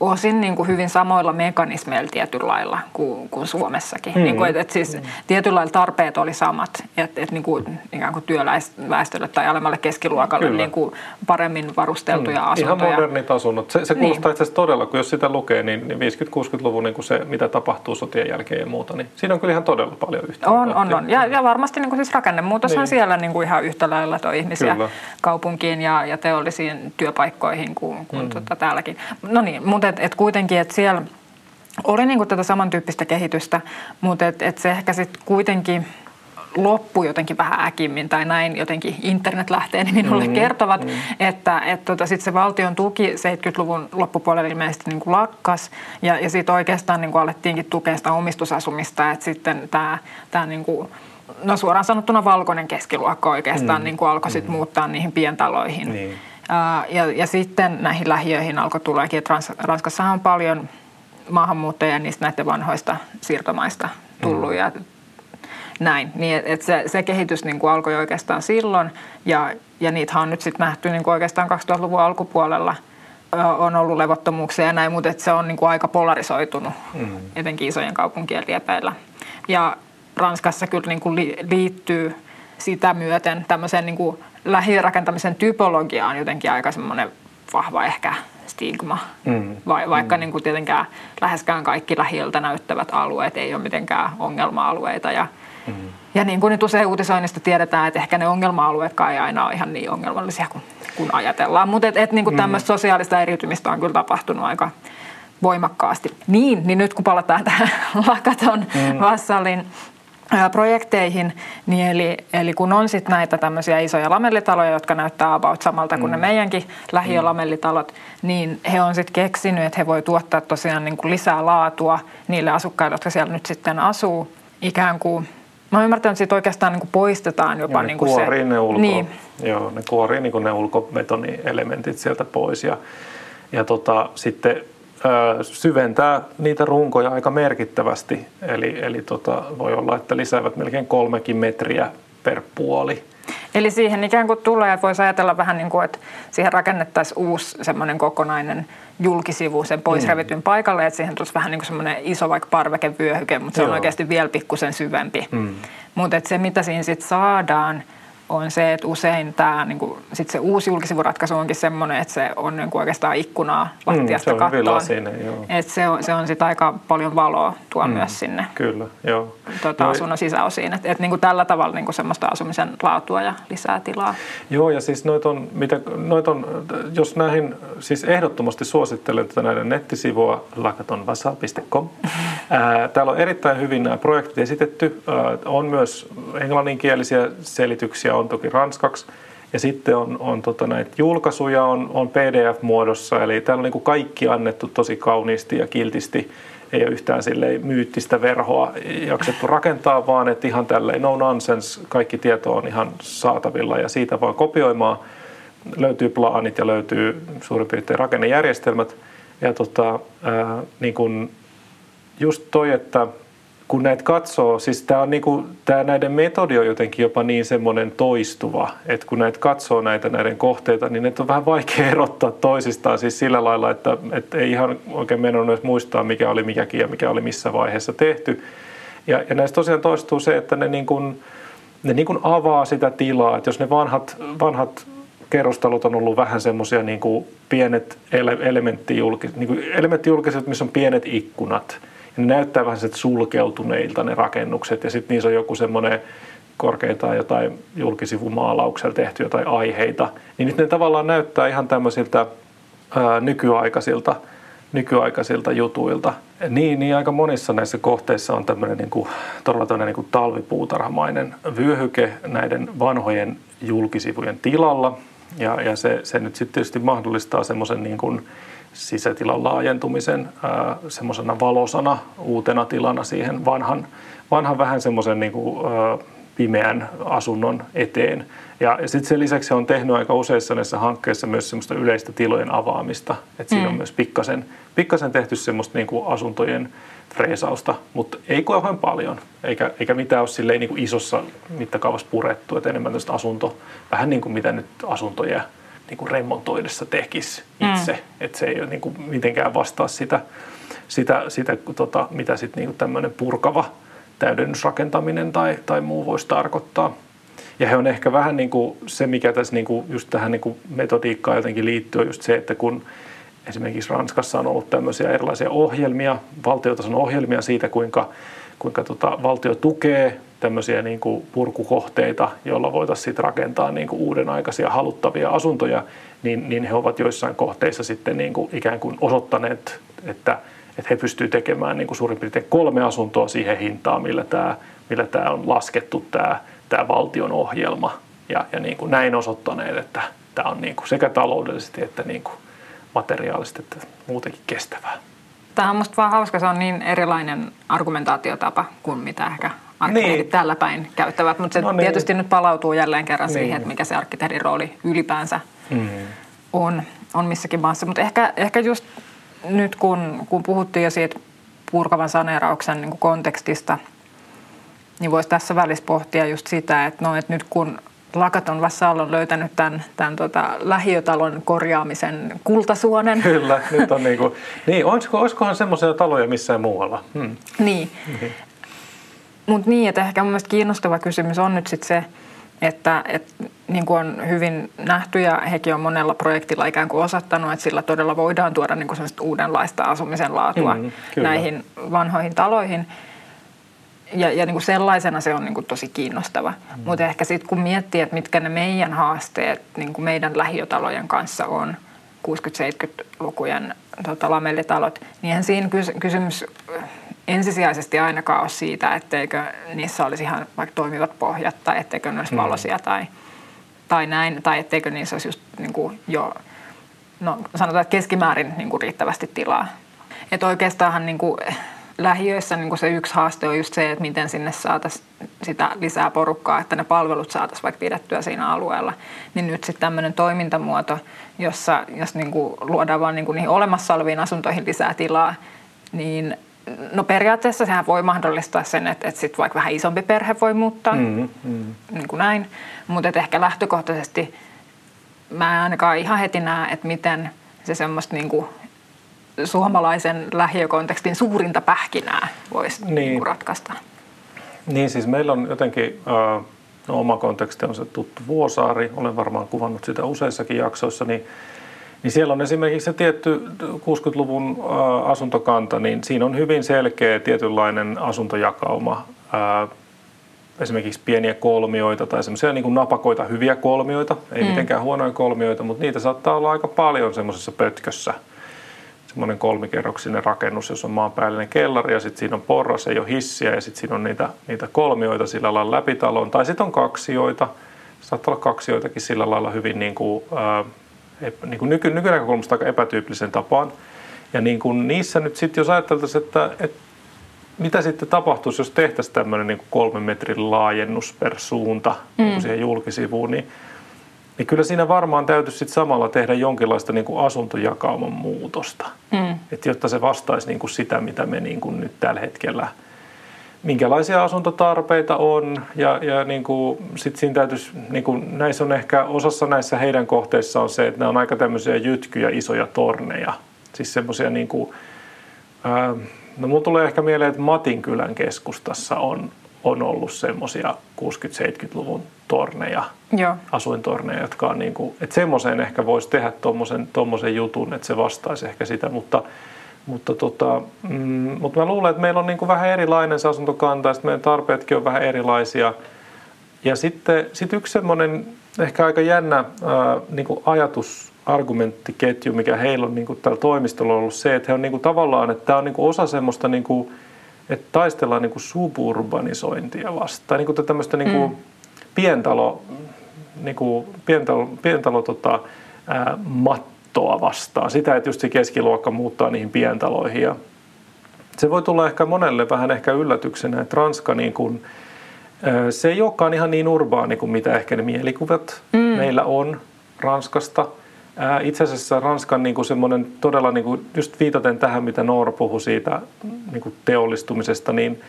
osin niin kuin hyvin samoilla mekanismeilla tietyllä lailla kuin Suomessakin. Niin kuin, et siis tietyllä lailla tarpeet oli samat, että et niin kuin, ikään kuin työläistölle tai alemmalle keskiluokalle niin kuin paremmin varusteltuja asuntoja. Ihan modernit asunnot. Se kuulostaa itse asiassa todella, kun jos sitä lukee, niin 50-60-luvun niin kuin se, mitä tapahtuu sotien jälkeen ja muuta, niin siinä on kyllä ihan todella paljon yhteyttä. On. Ja varmasti niin kuin siis rakennemuutoshan siellä niin kuin ihan yhtä lailla toi ihmisiä kaupunkiin ja teollisiin työpaikkoihin kuin täälläkin. No niin, mutta kuitenkin, että siellä oli niinku tätä samantyyppistä kehitystä, mutta et se ehkä sitten kuitenkin loppui jotenkin vähän äkimmin tai näin jotenkin internetlähteeni minulle kertovat, että sitten se valtion tuki 70-luvun loppupuolella ilmeisesti niinku lakkas ja sitten oikeastaan niinku alettiinkin tukea sitä omistusasumista, että sitten tämä niinku, no suoraan sanottuna valkoinen keskiluokka oikeastaan niinku alkoi sitten muuttaa niihin pientaloihin. Niin. Ja sitten näihin lähiöihin alkoi tuleekin, että Ranskassahan on paljon maahanmuuttajia niistä näiden vanhoista siirtomaista tullut ja näin. Niin, että se kehitys niin kuin alkoi oikeastaan silloin ja niitähän on nyt sitten nähty niin kuin oikeastaan 2000-luvun alkupuolella on ollut levottomuuksia ja näin, mutta se on niin kuin aika polarisoitunut etenkin isojen kaupunkien liepeillä. Ja Ranskassa kyllä niin kuin liittyy sitä myöten tämmöiseen niin kuin lähirakentamisen typologia on jotenkin aika semmoinen vahva ehkä stigma, vaikka niin kuin tietenkään läheskään kaikki lähiöltä näyttävät alueet ei ole mitenkään ongelma-alueita. Ja niin kuin nyt usein uutisoinnista tiedetään, että ehkä ne ongelma-alueetkaan ei aina ole ihan niin ongelmallisia kuin ajatellaan. Mutta niin kuin tämmöistä sosiaalista eriytymistä on kyllä tapahtunut aika voimakkaasti. Niin nyt kun palataan tähän Lakaton Vassalin projekteihin, niin eli kun on sitten näitä tämmöisiä isoja lamellitaloja, jotka näyttää about samalta kuin ne meidänkin lähiölamellitalot, niin he on sitten keksinyt, että he voi tuottaa tosiaan niin kuin lisää laatua niille asukkaille, jotka siellä nyt sitten asuu. Ikään kuin, mä oon ymmärtänyt, että siitä oikeastaan niin kuin poistetaan jopa niin kuin se. Joo, ne kuorii niin kuin ne ulkobetonielementit sieltä pois ja sitten syventää niitä runkoja aika merkittävästi, eli voi olla, että lisäävät melkein 3 metriä per puoli. Eli siihen ikään kuin tulee, voisi ajatella vähän niin kuin, että siihen rakennettaisiin uusi semmoinen kokonainen julkisivu sen pois revityn paikalle, että siihen tulisi vähän niin kuin semmoinen iso vaikka parvekevyöhyke, mutta se on oikeasti vielä pikkusen syvempi. Mutta se, mitä siinä sitten saadaan, on se, että usein tämä, niin kuin, sit se uusi julkisivuratkaisu onkin semmoinen, että se on niin kuin oikeastaan ikkunaa lattiasta kattoon. Se on sit aika paljon valoa tuo myös sinne asunnon sisäosiin. Et niin kuin tällä tavalla niin kuin semmoista asumisen laatua ja lisää tilaa. Joo, ja siis jos näihin, siis ehdottomasti suosittelen tätä näiden nettisivua lakatonvassal.com. Täällä on erittäin hyvin nämä projektit esitetty. On myös englanninkielisiä selityksiä, on toki ranskaksi. Ja sitten on näitä julkaisuja, on PDF-muodossa, eli täällä on niin kuin kaikki annettu tosi kauniisti ja kiltisti. Ei ole yhtään silleen myyttistä verhoa jaksettu rakentaa, vaan että ihan tälleen no nonsense, kaikki tieto on ihan saatavilla ja siitä vaan kopioimaan. Löytyy plaanit ja löytyy suurin piirtein rakennejärjestelmät. Ja niin kuin just toi, että kun näitä katsoo, siis tämä on niinku, tää näiden metodi on jotenkin jopa niin semmoinen toistuva, että kun näitä katsoo näiden kohteita, niin ne on vähän vaikea erottaa toisistaan siis sillä lailla, että ei ihan oikein mennyt edes muistaa, mikä oli mikäkin ja mikä oli missä vaiheessa tehty. Ja näissä tosiaan toistuu se, että ne avaa sitä tilaa, että jos ne vanhat kerrostalot on ollut vähän semmoisia niinku pienet elementtijulkiset, missä on pienet ikkunat. Ne näyttää vähän sulkeutuneilta ne rakennukset ja sitten niissä on joku semmoinen korkeintaan jotain julkisivumaalauksella tehty jotain aiheita. Niin nyt ne tavallaan näyttää ihan tämmöisiltä nykyaikaisilta nykyaikaisilta jutuilta. Niin aika monissa näissä kohteissa on tämmöinen todella talvipuutarhamainen vyöhyke näiden vanhojen julkisivujen tilalla. Ja se nyt sitten tietysti mahdollistaa semmoisen sisätilan laajentumisen semmoisena valosana uutena tilana siihen vanhan vähän semmoisen pimeän asunnon eteen. Ja sitten sen lisäksi on tehnyt aika useissa näissä hankkeissa myös semmoista yleistä tilojen avaamista. Että siinä on myös pikkasen tehty semmoista asuntojen freesausta, mutta ei kauhean paljon. Eikä mitään ole silleen isossa mittakaavassa purettu, että enemmän tästä asunto, vähän niin kuin mitä nyt asuntoja remontoidessa tekisi itse. Että se ei ole mitenkään vastaa sitä mitä sitten tämmöinen purkava täydennysrakentaminen tai muu voisi tarkoittaa. Ja he on ehkä vähän se, mikä tässä just tähän metodiikkaan jotenkin liittyy, just se, että kun esimerkiksi Ranskassa on ollut tämmöisiä erilaisia ohjelmia, valtiotason ohjelmia siitä, kuinka valtio tukee tämmöisiä purkukohteita, joilla voitaisiin sitten rakentaa uuden aikaisia haluttavia asuntoja, niin he ovat joissain kohteissa sitten ikään kuin osoittaneet, että he pystyvät tekemään suurin piirtein 3 asuntoa siihen hintaan, millä tämä on laskettu tämä valtion ohjelma. Ja näin osoittaneet, että tämä on sekä taloudellisesti että materiaalisesti että muutenkin kestävää. Tämä on musta vaan hauska, se on niin erilainen argumentaatiotapa kuin mitä ehkä arkkitehdit täällä päin käyttävät, mutta se tietysti nyt palautuu jälleen kerran siihen, että mikä se arkkitehdin rooli ylipäänsä on missäkin maassa. Mutta ehkä just nyt kun puhuttiin jo siitä purkavan saneerauksen kontekstista, niin voisi tässä välissä pohtia just sitä, että nyt kun Lakaton Vassal on löytänyt tämän lähiötalon korjaamisen kultasuonen. Kyllä, nyt on olisikohan semmoisia taloja missään muualla? Mutta että ehkä mun mielestä kiinnostava kysymys on nyt sitten se, että niin kuin on hyvin nähty ja hekin on monella projektilla ikään kuin osattanut, että sillä todella voidaan tuoda niin kuin sellaista uudenlaista asumisen laatua näihin vanhoihin taloihin. Ja niin kuin sellaisena se on niin kuin tosi kiinnostava. Mutta ehkä sitten kun miettii, että mitkä ne meidän haasteet niin kuin meidän lähiötalojen kanssa on, 60-70-lukujen lamellitalot, niin eihän siinä kysymys ensisijaisesti ainakaan ole siitä, etteikö niissä olisi ihan vaikka toimivat pohjat tai etteikö ne olisi valoisia tai näin, tai etteikö niissä olisi just niin kuin sanotaan, että keskimäärin niin kuin riittävästi tilaa. Että oikeastaanhan niin kuin lähiöissä niin se yksi haaste on just se, että miten sinne saataisiin sitä lisää porukkaa, että ne palvelut saataisiin vaikka pidettyä siinä alueella. Niin nyt sitten tämmöinen toimintamuoto, jossa jos niin kuin luodaan vaan niin kuin niihin olemassa oleviin asuntoihin lisää tilaa, niin periaatteessa sehän voi mahdollistaa sen, että sitten vaikka vähän isompi perhe voi muuttaa, niin kuin näin. Mutta ehkä lähtökohtaisesti mä ainakaan ihan heti näe, että miten se semmoista niinku suomalaisen lähiökontekstin suurinta pähkinää voisi ratkaista. Niin siis meillä on jotenkin, oma konteksti on se tuttu Vuosaari, olen varmaan kuvannut sitä useissakin jaksoissa, niin siellä on esimerkiksi se tietty 60-luvun asuntokanta, niin siinä on hyvin selkeä tietynlainen asuntojakauma. Esimerkiksi pieniä kolmioita tai semmoisia niin kuin napakoita, hyviä kolmioita, ei mitenkään huonoja kolmioita, mutta niitä saattaa olla aika paljon semmoisessa pötkössä. Semmoinen 3-kerroksinen rakennus, jossa on maanpäällinen kellari ja sitten siinä on porras, ei ole hissiä ja sitten siinä on niitä kolmioita sillä lailla läpitaloon. Tai sitten on kaksioita, saattaa olla kaksioitakin sillä lailla hyvin niin kuin nykynäkökulmasta aika epätyypillisen tapaan. Ja niin kuin niissä nyt sitten jos ajatteltaisiin, että mitä sitten tapahtuisi, jos tehtäisiin tämmöinen niin kuin 3 metrin laajennus per suunta niin siihen julkisivuun, niin kyllä siinä varmaan täytyisi sitten samalla tehdä jonkinlaista niin kuin asuntojakauman muutosta. Että jotta se vastaisi niin kuin sitä, mitä me niin kuin nyt tällä hetkellä, minkälaisia asuntotarpeita on. Ja niin kuin, sit siinä täytyisi, niin kuin, näissä on ehkä osassa näissä heidän kohteissa on se, että nämä on aika tämmöisiä jytkyjä, isoja torneja. Siis semmoisia niin kuin, mulla tulee ehkä mieleen, että Matinkylän keskustassa on ollut semmoisia 60-70-luvun torneja, asuintorneja, jotka on että semmoiseen ehkä voisi tehdä tommosen jutun, että se vastaisi ehkä sitä, mutta mä luulen, että meillä on vähän erilainen se asuntokanta ja sitten meidän tarpeetkin on vähän erilaisia. Ja sitten yksi semmoinen ehkä aika jännä ajatus argumenttiketju, mikä heillä on niin kuin täällä toimistolla ollut se, että he on niin kuin tavallaan, että tämä on niin kuin osa semmoista, niin kuin, että taistellaan niin kuin suburbanisointia vastaan. Niin kuin tämmöistä niin kuin pientalomattoa vastaan. Sitä, että just se keskiluokka muuttaa niihin pientaloihin. Ja se voi tulla ehkä monelle vähän ehkä yllätyksenä, että Ranska niin kuin, se ei olekaan ihan niin urbaani kuin mitä ehkä ne mielikuvat meillä on Ranskasta. Itse asiassa Ranskan niin kuin semmoinen todella, niin kuin, just viitaten tähän mitä Noora puhui siitä niin kuin teollistumisesta, niin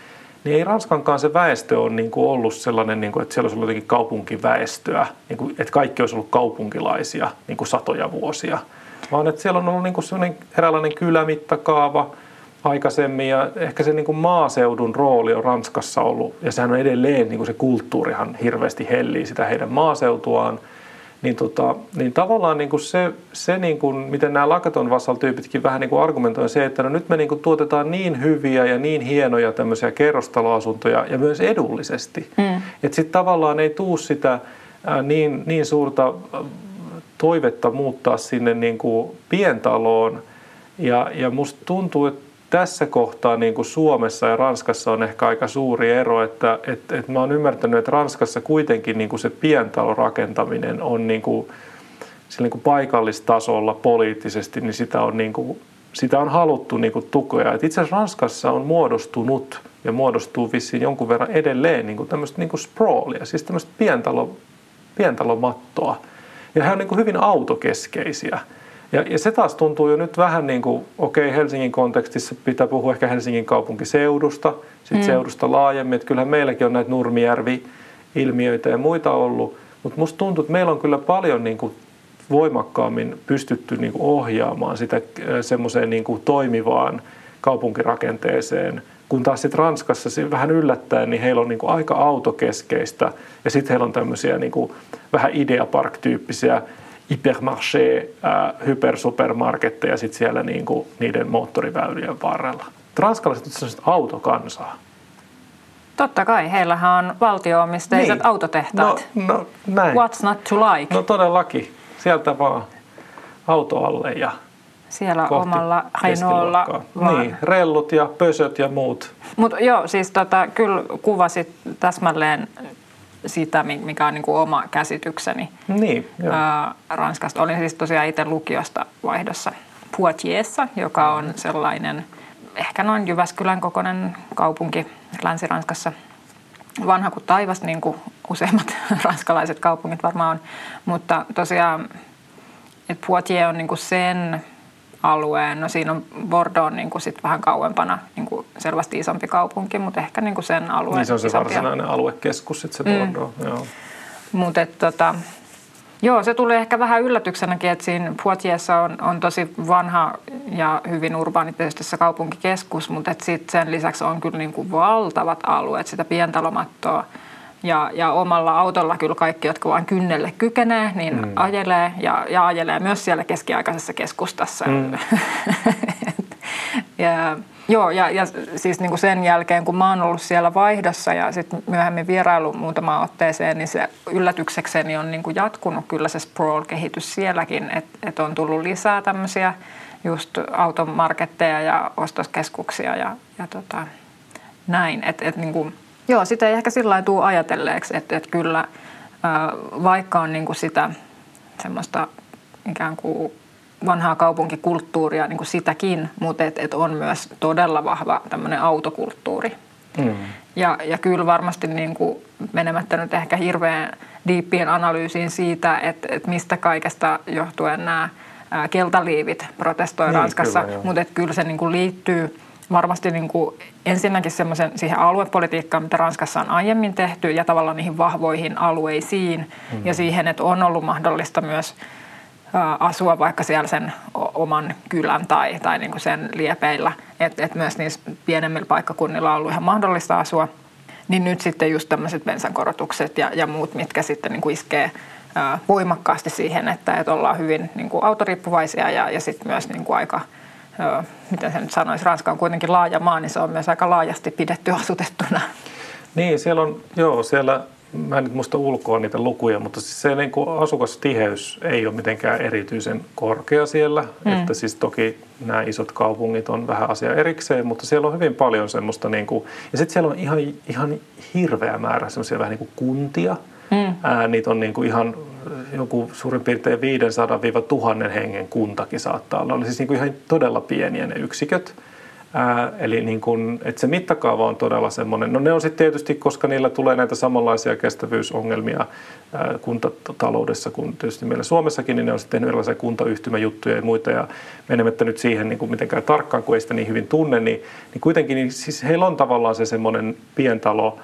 ei Ranskankaan se väestö ole niin kuin ollut sellainen, niin kuin, että siellä olisi ollut jotenkin kaupunkiväestöä, niin kuin, että kaikki olisi ollut kaupunkilaisia niin kuin satoja vuosia, vaan että siellä on ollut niin kuin sellainen eräänlainen kylämittakaava aikaisemmin, ja ehkä se niin kuin maaseudun rooli on Ranskassa ollut, ja sehän on edelleen, niin kuin se kulttuurihan hirveästi hellii sitä heidän maaseutuaan, niin tavallaan niin kuin se niin kuin, miten nämä Lacaton Vassal-tyypitkin vähän niin kuin argumentoivat se, että no nyt me niin kuin tuotetaan niin hyviä ja niin hienoja tämmöisiä kerrostaloasuntoja ja myös edullisesti, että sitten tavallaan ei tuu sitä niin suurta toivetta muuttaa sinne niin kuin pientaloon, ja musta tuntuu, että tässä kohtaa niin kuin Suomessa ja Ranskassa on ehkä aika suuri ero, että mä oon ymmärtänyt, että Ranskassa kuitenkin niin kuin se pientalorakentaminen on niin kuin paikallistasolla poliittisesti, niin sitä on haluttu niin kuin tukea. Et itse asiassa Ranskassa on muodostunut ja muodostuu vissiin jonkun verran edelleen niin kuin tämmöistä niin kuin sprawlia, siis tämmöistä pientalomattoa. Ja he on niin kuin hyvin autokeskeisiä. Ja se taas tuntuu jo nyt vähän niin kuin, okei, Helsingin kontekstissa pitää puhua ehkä Helsingin kaupunkiseudusta, sitten seudusta laajemmin, että kyllähän meilläkin on näitä Nurmijärvi-ilmiöitä ja muita ollut, mutta musta tuntuu, että meillä on kyllä paljon niin kuin voimakkaammin pystytty niin kuin ohjaamaan sitä semmoiseen niin kuin toimivaan kaupunkirakenteeseen, kun taas sitten Ranskassa vähän yllättäen, niin heillä on niin kuin aika autokeskeistä, ja sitten heillä on tämmöisiä niin kuin vähän ideapark-tyyppisiä hypermarché, hypersupermarketteja sitten siellä niinku niiden moottoriväylien varrella. Ranskalaiset on sellaiset autokansaa. Totta kai, heillähän on valtio-omisteiset autotehtaat. No näin. What's not to like? No todellakin, sieltä vaan auto alle ja siellä omalla Renaultilla vaan. Niin, rellut ja pösöt ja muut. Mutta joo, siis kyllä kuvasit täsmälleen sitä, mikä on niin kuin oma käsitykseni Ranskasta. Olin siis tosiaan itse lukiosta vaihdossa Poitiersissa, joka on sellainen ehkä noin Jyväskylän kokoinen kaupunki Länsi-Ranskassa. Vanha kuin taivas, niin kuin useimmat ranskalaiset kaupungit varmaan on. Mutta tosiaan, että Poitiers on niin kuin sen alueen, no siinä on Bordeaux niin kuin sit vähän kauempana, niin kuin selvästi isompi kaupunki, mutta ehkä niin kuin sen alueen niin se on se isompia. Varsinainen aluekeskus sitten se Bordeaux, joo. Mutta joo, se tuli ehkä vähän yllätyksenäkin, että siinä Poitiersissa on tosi vanha ja hyvin urbaani tietysti se kaupunkikeskus, mutta sitten sen lisäksi on kyllä niin kuin valtavat alueet sitä pientalomattoa. Ja omalla autolla kyllä kaikki, jotka vaan kynnelle kykenee, niin ajelee ja ajelee myös siellä keskiaikaisessa keskustassa. Ja siis niin kuin sen jälkeen, kun mä oon ollut siellä vaihdossa ja sitten myöhemmin vierailu muutamaan otteeseen, niin se yllätyksekseni on niin kuin jatkunut kyllä se sprawl-kehitys sielläkin, että on tullut lisää tämmöisiä just automarketteja ja ostoskeskuksia ja näin, että niin kuin joo, sitä ei ehkä sillä lailla tule ajatelleeksi, että kyllä vaikka on niin kuin sitä semmoista ikään kuin vanhaa kaupunkikulttuuria niin kuin sitäkin, mutta että on myös todella vahva tämmöinen autokulttuuri. Ja kyllä varmasti niin kuin menemättä nyt ehkä hirveän diippien analyysiin siitä, että mistä kaikesta johtuen nämä keltaliivit protestoi Ranskassa, mutta että kyllä se niin kuin liittyy varmasti niin kuin ensinnäkin siihen aluepolitiikkaan, mitä Ranskassa on aiemmin tehty ja tavallaan niihin vahvoihin alueisiin ja siihen, että on ollut mahdollista myös asua vaikka siellä sen oman kylän tai niin kuin sen liepeillä. Että myös niissä pienemmillä paikkakunnilla on ollut ihan mahdollista asua. Niin nyt sitten just tämmöiset bensankorotukset ja muut, mitkä sitten niin kuin iskee voimakkaasti siihen, että ollaan hyvin niin kuin autoriippuvaisia ja sitten myös niin kuin aika miten se nyt sanoisi, Ranska on kuitenkin laaja maa, niin se on myös aika laajasti pidetty asutettuna. Niin, siellä on, joo, siellä mä en nyt muista ulkoa niitä lukuja, mutta siis se niin kuin asukastiheys ei ole mitenkään erityisen korkea siellä. Että siis toki nämä isot kaupungit on vähän asia erikseen, mutta siellä on hyvin paljon semmoista, niin kuin, ja sitten siellä on ihan hirveä määrä semmoisia vähän niin kuin kuntia. Niitä on niin kuin ihan joku suurin piirtein 500-1000 hengen kuntakin saattaa olla. Eli siis niin kuin ihan todella pieniä ne yksiköt. Eli niin kun, että se mittakaava on todella semmoinen, no ne on sitten tietysti, koska niillä tulee näitä samanlaisia kestävyysongelmia kuntataloudessa kuin tietysti meillä Suomessakin, niin ne on sitten tehnyt erilaisia kuntayhtymäjuttuja ja muita, ja menemättä nyt siihen niin kuin mitenkään tarkkaan, kun ei sitä niin hyvin tunne, niin kuitenkin niin siis heillä on tavallaan se semmoinen pientalo,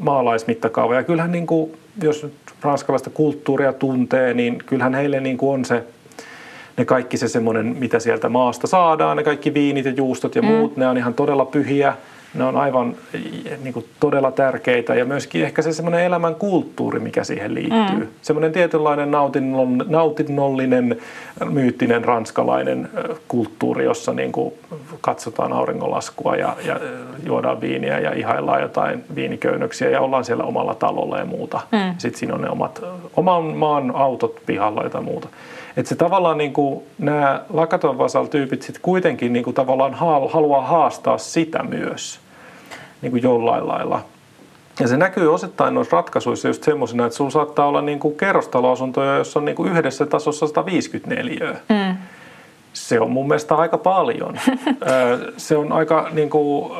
maalaismittakaava, ja kyllähän niin kuin, jos nyt ranskalaista kulttuuria tuntee, niin kyllähän heille niin kuin on se, ne kaikki se semmoinen, mitä sieltä maasta saadaan, ne kaikki viinit ja juustot ja muut, ne on ihan todella pyhiä, ne on aivan niin kuin, todella tärkeitä ja myöskin ehkä se semmoinen elämän kulttuuri, mikä siihen liittyy. Semmoinen tietynlainen nautinnollinen, myyttinen, ranskalainen kulttuuri, jossa niin kuin, katsotaan auringonlaskua ja juodaan viiniä ja ihaillaan jotain viiniköynnöksiä ja ollaan siellä omalla talolla ja muuta. Sitten siinä on ne oman maan autot pihalla ja muuta. Että se tavallaan niin kuin nämä Lacaton Vassal-tyypit sitten kuitenkin niin kuin tavallaan haluaa haastaa sitä myös niin kuin jollain lailla. Ja se näkyy osittain noissa ratkaisuissa just semmoisena, että sulla saattaa olla niin kuin kerrostaloasuntoja, jossa on niin kuin yhdessä tasossa 154. Se on mun mielestä aika paljon. Se on aika niin kuin,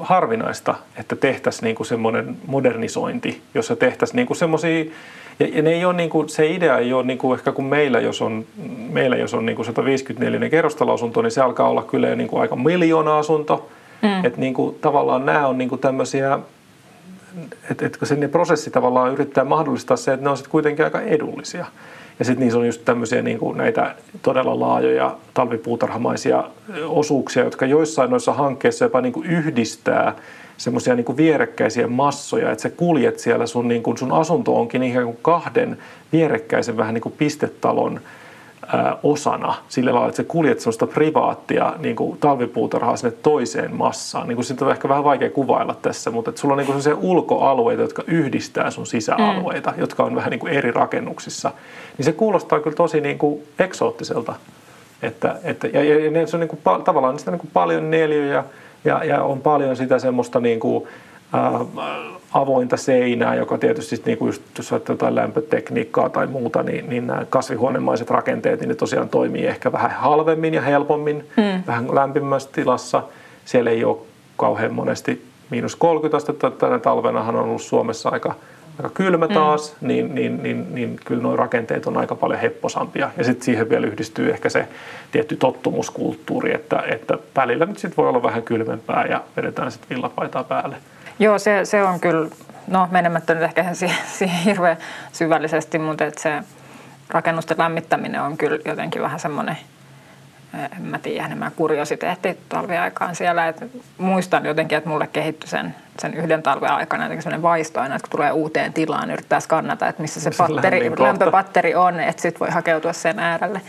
harvinaista, että tehtäisiin niin kuin semmoinen modernisointi, jossa tehtäisiin niin kuin semmoisia. Ja ne ei ole, niin kuin, se idea ei ole niin kuin ehkä kuin meillä jos on niin kuin 154 kerrostaloasunto, niin se alkaa olla kyllä niin kuin aika miljoona-asunto. Että niin kuin, tavallaan nämä on niin kuin tämmöisiä, että se prosessi tavallaan yrittää mahdollistaa se, että ne on sitten kuitenkin aika edullisia. Ja sitten niissä on just tämmöisiä niin kuin näitä todella laajoja talvipuutarhamaisia osuuksia, jotka joissain noissa hankkeissa jopa niin kuin yhdistää semmoisia niin kuin vierekkäisiä massoja, että sä kuljet siellä sun, niin kuin, sun asunto onkin ikään kuin kahden vierekkäisen vähän niin kuin pistetalon osana. Sillä lailla, että sä kuljet semmoista privaattia niin kuin talvipuutarhaa sinne toiseen massaan. Niin kuin sitä on ehkä vähän vaikea kuvailla tässä, mutta että sulla on niin kuin semmoisia ulkoalueita, jotka yhdistää sun sisäalueita, jotka on vähän niin kuin eri rakennuksissa. Niin se kuulostaa kyllä tosi niin kuin eksoottiselta. Ja ne on niin kuin, tavallaan niistä niin kuin paljon neliöjä. Ja on paljon sitä semmoista niin kuin, avointa seinää, joka tietysti, niin kuin just, jos ajattelee jotain lämpötekniikkaa tai muuta, niin nämä kasvihuonemaiset rakenteet, niin ne tosiaan toimii ehkä vähän halvemmin ja helpommin, vähän lämpimässä tilassa. Siellä ei ole kauhean monesti -30 astetta. Tänä talvenahan on ollut Suomessa aika kylmä taas, niin kyllä nuo rakenteet on aika paljon hepposampia. Ja sitten siihen vielä yhdistyy ehkä se tietty tottumuskulttuuri, että välillä nyt sitten voi olla vähän kylmempää ja vedetään sitten villapaitaa päälle. Joo, se on kyllä, no menemättä nyt ehkä siihen hirveän syvällisesti, mutta et se rakennusten lämmittäminen on kyllä jotenkin vähän semmoinen, en mä tiedä, nämä kuriositeetti talviaikaan siellä. Et muistan jotenkin, että mulle kehittyi sen yhden talven aikana jotenkin sellainen vaisto aina, että kun tulee uuteen tilaan, yrittää skannata, että missä se lämpöpatteri on, että sitten voi hakeutua sen äärelle.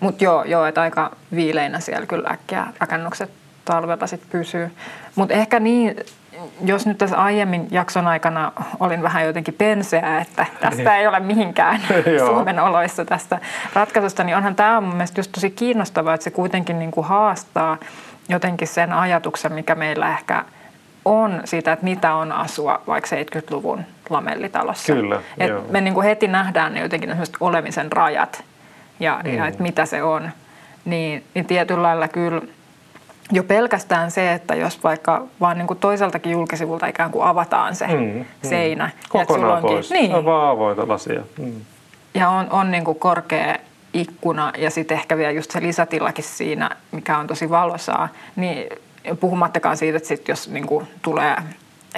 Mutta joo, että aika viileinä siellä kyllä äkkiä rakennukset talvella sitten pysyy. Mutta ehkä niin, jos nyt tässä aiemmin jakson aikana olin vähän jotenkin penseä, että tästä ei ole mihinkään Suomen oloissa tästä ratkaisusta, niin onhan tämä mun mielestä just tosi kiinnostavaa, että se kuitenkin niin kuin haastaa jotenkin sen ajatuksen, mikä meillä ehkä on siitä, että mitä on asua vaikka 70-luvun lamellitalossa. Kyllä, et me niin kuin heti nähdään ne jotenkin olemisen rajat ja että mitä se on, niin tietyllä lailla kyllä. Jo pelkästään se, että jos vaikka vaan niin kuin toiseltakin julkisivulta ikään kuin avataan se seinä. Kokonaan pois. Niin. On vaan avointa lasia. Ja on niin kuin korkea ikkuna ja sitten ehkä vielä just se lisätilakin siinä, mikä on tosi valoisaa. Niin puhumattakaan siitä, että sit jos niin kuin tulee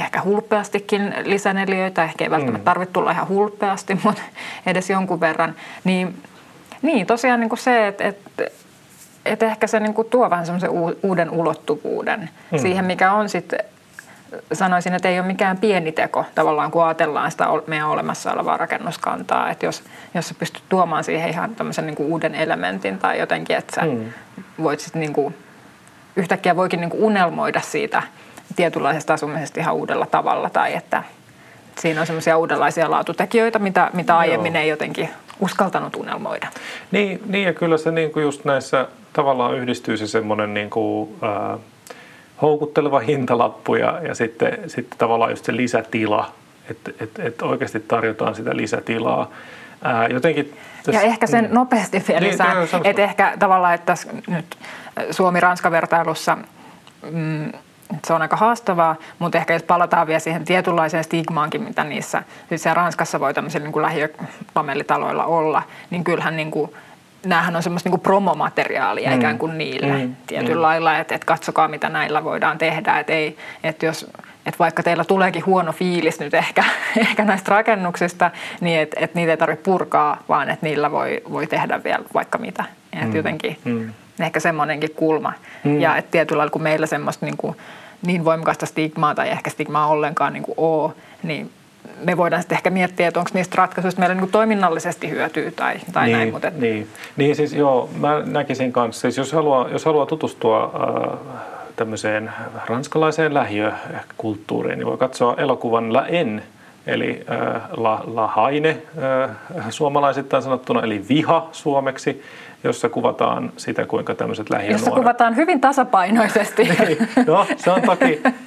ehkä hulppeastikin lisäneliöitä, ehkä ei välttämättä tarvitse tulla ihan hulppeasti, mutta edes jonkun verran. Niin tosiaan niin kuin se, että ehkä se niin kuin tuo vähän semmoisen uuden ulottuvuuden siihen, mikä on sitten, sanoisin, että ei ole mikään pieni teko tavallaan, kun ajatellaan sitä meidän olemassa olevaa rakennuskantaa. Että jos sä pystyt tuomaan siihen ihan tämmöisen niin kuin uuden elementin tai jotenkin, että sä voit sitten niin kuin, yhtäkkiä voikin niin kuin unelmoida siitä tietynlaisesta asumisesta ihan uudella tavalla tai että siinä on semmoisia uudenlaisia laatutekijöitä, mitä aiemmin ei jotenkin uskaltanut unelmoida. Niin ja kyllä se niinku just näissä tavallaan yhdistyy se semmoinen niinku, houkutteleva hintalappu ja sitten tavallaan just se lisätila, että oikeasti tarjotaan sitä lisätilaa. Jotenkin ja ehkä sen nopeasti vielä lisää, että ehkä tavallaan, että tässä nyt Suomi-Ranska-vertailussa se on aika haastavaa, mutta ehkä jos palataan vielä siihen tietynlaiseen stigmaankin, mitä niissä, siis siellä Ranskassa voi tämmöisillä niin kuin lähiöpamellitaloilla olla, niin kyllähän niin kuin, nämähän on semmoista niin kuin promomateriaalia ikään kuin niille tietyllä lailla, että katsokaa mitä näillä voidaan tehdä, että vaikka teillä tuleekin huono fiilis nyt ehkä näistä rakennuksista, niin että niitä ei tarvitse purkaa, vaan että niillä voi tehdä vielä vaikka mitä. Että jotenkin ehkä semmoinenkin kulma. Ja että tietyllä lailla, kun meillä semmoista niin voimakasta stigmaa tai ehkä stigmaa ollenkaan niin kuin ole, niin me voidaan sitten ehkä miettiä, että onko niistä ratkaisuista meillä niin kuin toiminnallisesti hyötyä tai niin, näin. Mutta niin siis joo, mä näkisin kanssa, siis jos haluaa tutustua tämmöiseen ranskalaiseen lähiökulttuuriin, niin voi katsoa elokuvan La Haine, eli La Haine suomalaisittain sanottuna, eli viha suomeksi, jossa kuvataan sitä, kuinka tämmöiset lähiönuoret... Jossa kuvataan hyvin tasapainoisesti. Niin. No,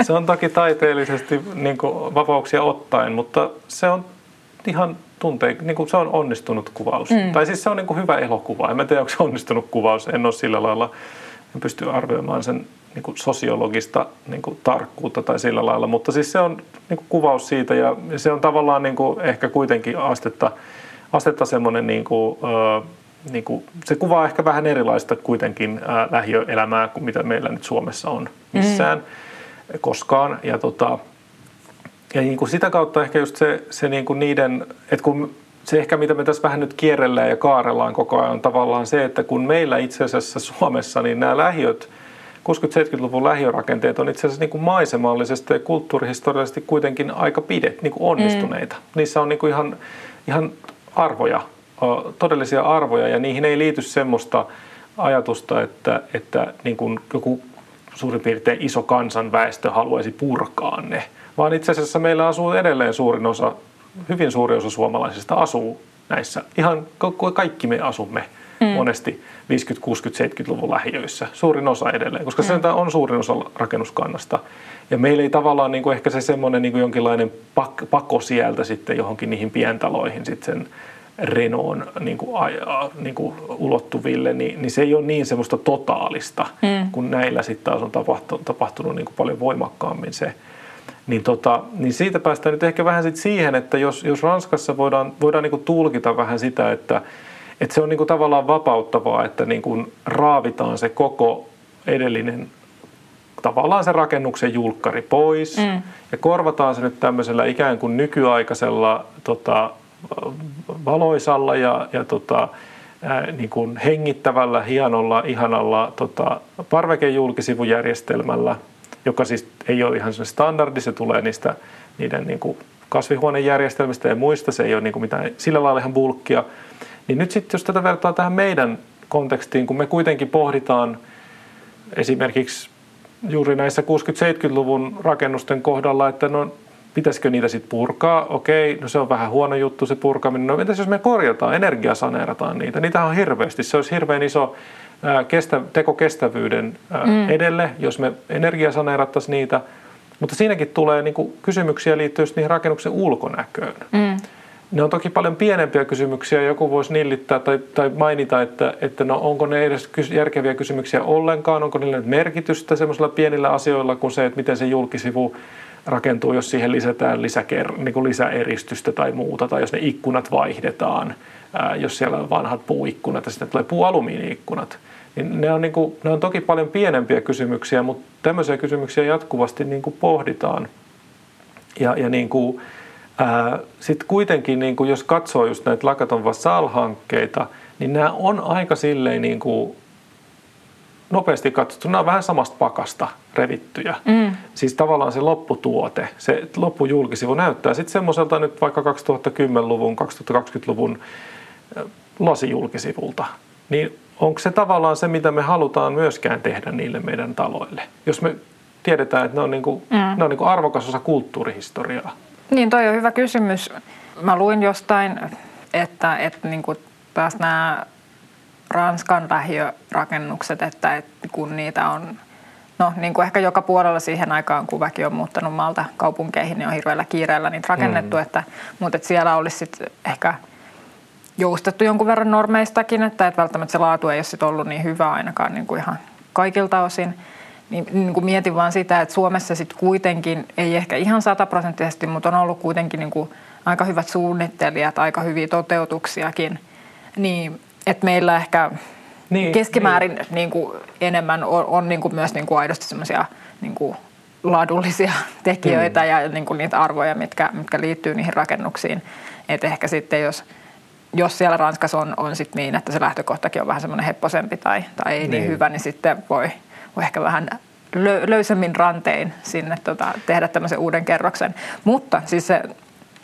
se on toki taiteellisesti niin kuin vapauksia ottaen, mutta se on ihan niin kuin se on onnistunut kuvaus. Tai siis se on niin kuin hyvä elokuva. En tiedä, onko se onnistunut kuvaus. En ole sillä lailla... En pysty arvioimaan sen niin kuin sosiologista niin kuin tarkkuutta tai sillä lailla, mutta siis se on niin kuin kuvaus siitä ja se on tavallaan niin kuin ehkä kuitenkin astetta semmoinen... Niin kuin, se kuvaa ehkä vähän erilaista kuitenkin lähiöelämää kuin mitä meillä nyt Suomessa on missään koskaan. Ja niin kuin sitä kautta ehkä just se niin kuin niiden, että kun se ehkä mitä me tässä vähän nyt kierrellään ja kaarellaan koko ajan on tavallaan se, että kun meillä itse asiassa Suomessa niin nämä lähiöt, 60-70-luvun lähiörakenteet on itse asiassa niin kuin maisemallisesti ja kulttuurihistoriallisesti kuitenkin aika niin kuin onnistuneita. Niissä on niin kuin ihan arvoja. Todellisia arvoja ja niihin ei liity semmoista ajatusta, että niin kuin joku suurin piirtein iso kansanväestö haluaisi purkaa ne, vaan itse asiassa meillä asuu edelleen hyvin suuri osa suomalaisista asuu näissä. Ihan kaikki me asumme monesti 50-, 60-, 70-luvun lähiöissä. Suurin osa edelleen, koska se on suurin osa rakennuskannasta. Ja meillä ei tavallaan niin kuin ehkä se semmoinen niin kuin jonkinlainen pako sieltä sitten johonkin niihin pientaloihin sitten sen Renoon niin kuin ulottuville, niin se ei ole niin semmoista totaalista, kun näillä sitten taas on tapahtunut niin kuin paljon voimakkaammin se. Niin siitä päästään nyt ehkä vähän sit siihen, että jos Ranskassa voidaan niin kuin tulkita vähän sitä, että se on niin kuin tavallaan vapauttavaa, että niin kuin raavitaan se koko edellinen tavallaan se rakennuksen julkkari pois ja korvataan se nyt tämmöisellä ikään kuin nykyaikaisella valoisalla niin kuin hengittävällä, hienolla, ihanalla parvekejulkisivujärjestelmällä, joka siis ei ole ihan standardi, se tulee niiden niin kuin kasvihuonejärjestelmistä ja muista, se ei ole niin kuin mitään sillä lailla ihan bulkkia. Niin nyt sitten jos tätä vertaa tähän meidän kontekstiin, kun me kuitenkin pohditaan esimerkiksi juuri näissä 60-70-luvun rakennusten kohdalla, että pitäisikö niitä sitten purkaa? Okei, no se on vähän huono juttu se purkaminen. No entäs jos me korjataan, energiasaneerataan niitä? Niitähän on hirveästi. Se olisi hirveän iso teko kestävyyden edelle, jos me energiasaneerattaisiin niitä. Mutta siinäkin tulee niinku kysymyksiä liittyen niihin rakennuksen ulkonäköön. Ne on toki paljon pienempiä kysymyksiä. Joku voisi nillittää tai mainita, että no onko ne edes järkeviä kysymyksiä ollenkaan? Onko niillä merkitystä semmoisilla pienillä asioilla kuin se, että miten se julkisivu rakentuu, jos siihen lisätään niin lisäeristystä tai muuta, tai jos ne ikkunat vaihdetaan, jos siellä on vanhat puuikkunat ja sitten tulee puualumiiniikkunat. Niin ne on toki paljon pienempiä kysymyksiä, mutta tämmöisiä kysymyksiä jatkuvasti niin kuin pohditaan. Ja niin kuin, sitten kuitenkin, niin kuin, jos katsoo just näitä Lakaton Vassal-hankkeita, niin nämä on aika silleen niin kuin nopeasti katsottu, nämä on vähän samasta pakasta revittyjä. Siis tavallaan se lopputuote, se loppujulkisivu näyttää sitten semmoiselta nyt vaikka 2010-luvun, 2020-luvun lasijulkisivulta. Niin onko se tavallaan se, mitä me halutaan myöskään tehdä niille meidän taloille? Jos me tiedetään, että ne on, niinku, ne on niinku arvokas osa kulttuurihistoriaa. Niin, toi on hyvä kysymys. Mä luin jostain, että niin kuin taas nämä Ranskan lähiörakennukset, että kun niitä on, no niin kuin ehkä joka puolella siihen aikaan, kun väki on muuttanut maalta kaupunkeihin, niin on hirveällä kiireellä niitä rakennettu, mutta että siellä olisi sitten ehkä joustettu jonkun verran normeistakin, että välttämättä se laatu ei ole sitten ollut niin hyvä ainakaan niin kuin ihan kaikilta osin. Niin kuin mietin vaan sitä, että Suomessa sitten kuitenkin, ei ehkä ihan 100%, mutta on ollut kuitenkin niin kuin aika hyvät suunnittelijat, aika hyviä toteutuksiakin, niin että meillä ehkä keskimäärin niin kuin enemmän on niin kuin myös niin kuin aidosti semmoisia niin kuin laadullisia tekijöitä ja niin kuin niitä arvoja, mitkä liittyy niihin rakennuksiin. Että ehkä sitten jos siellä Ranskassa on sitten niin, että se lähtökohtakin on vähän semmoinen hepposempi tai ei niin hyvä, niin sitten voi ehkä vähän löysemmin rantein sinne tehdä tämmöisen uuden kerroksen. Mutta siis se,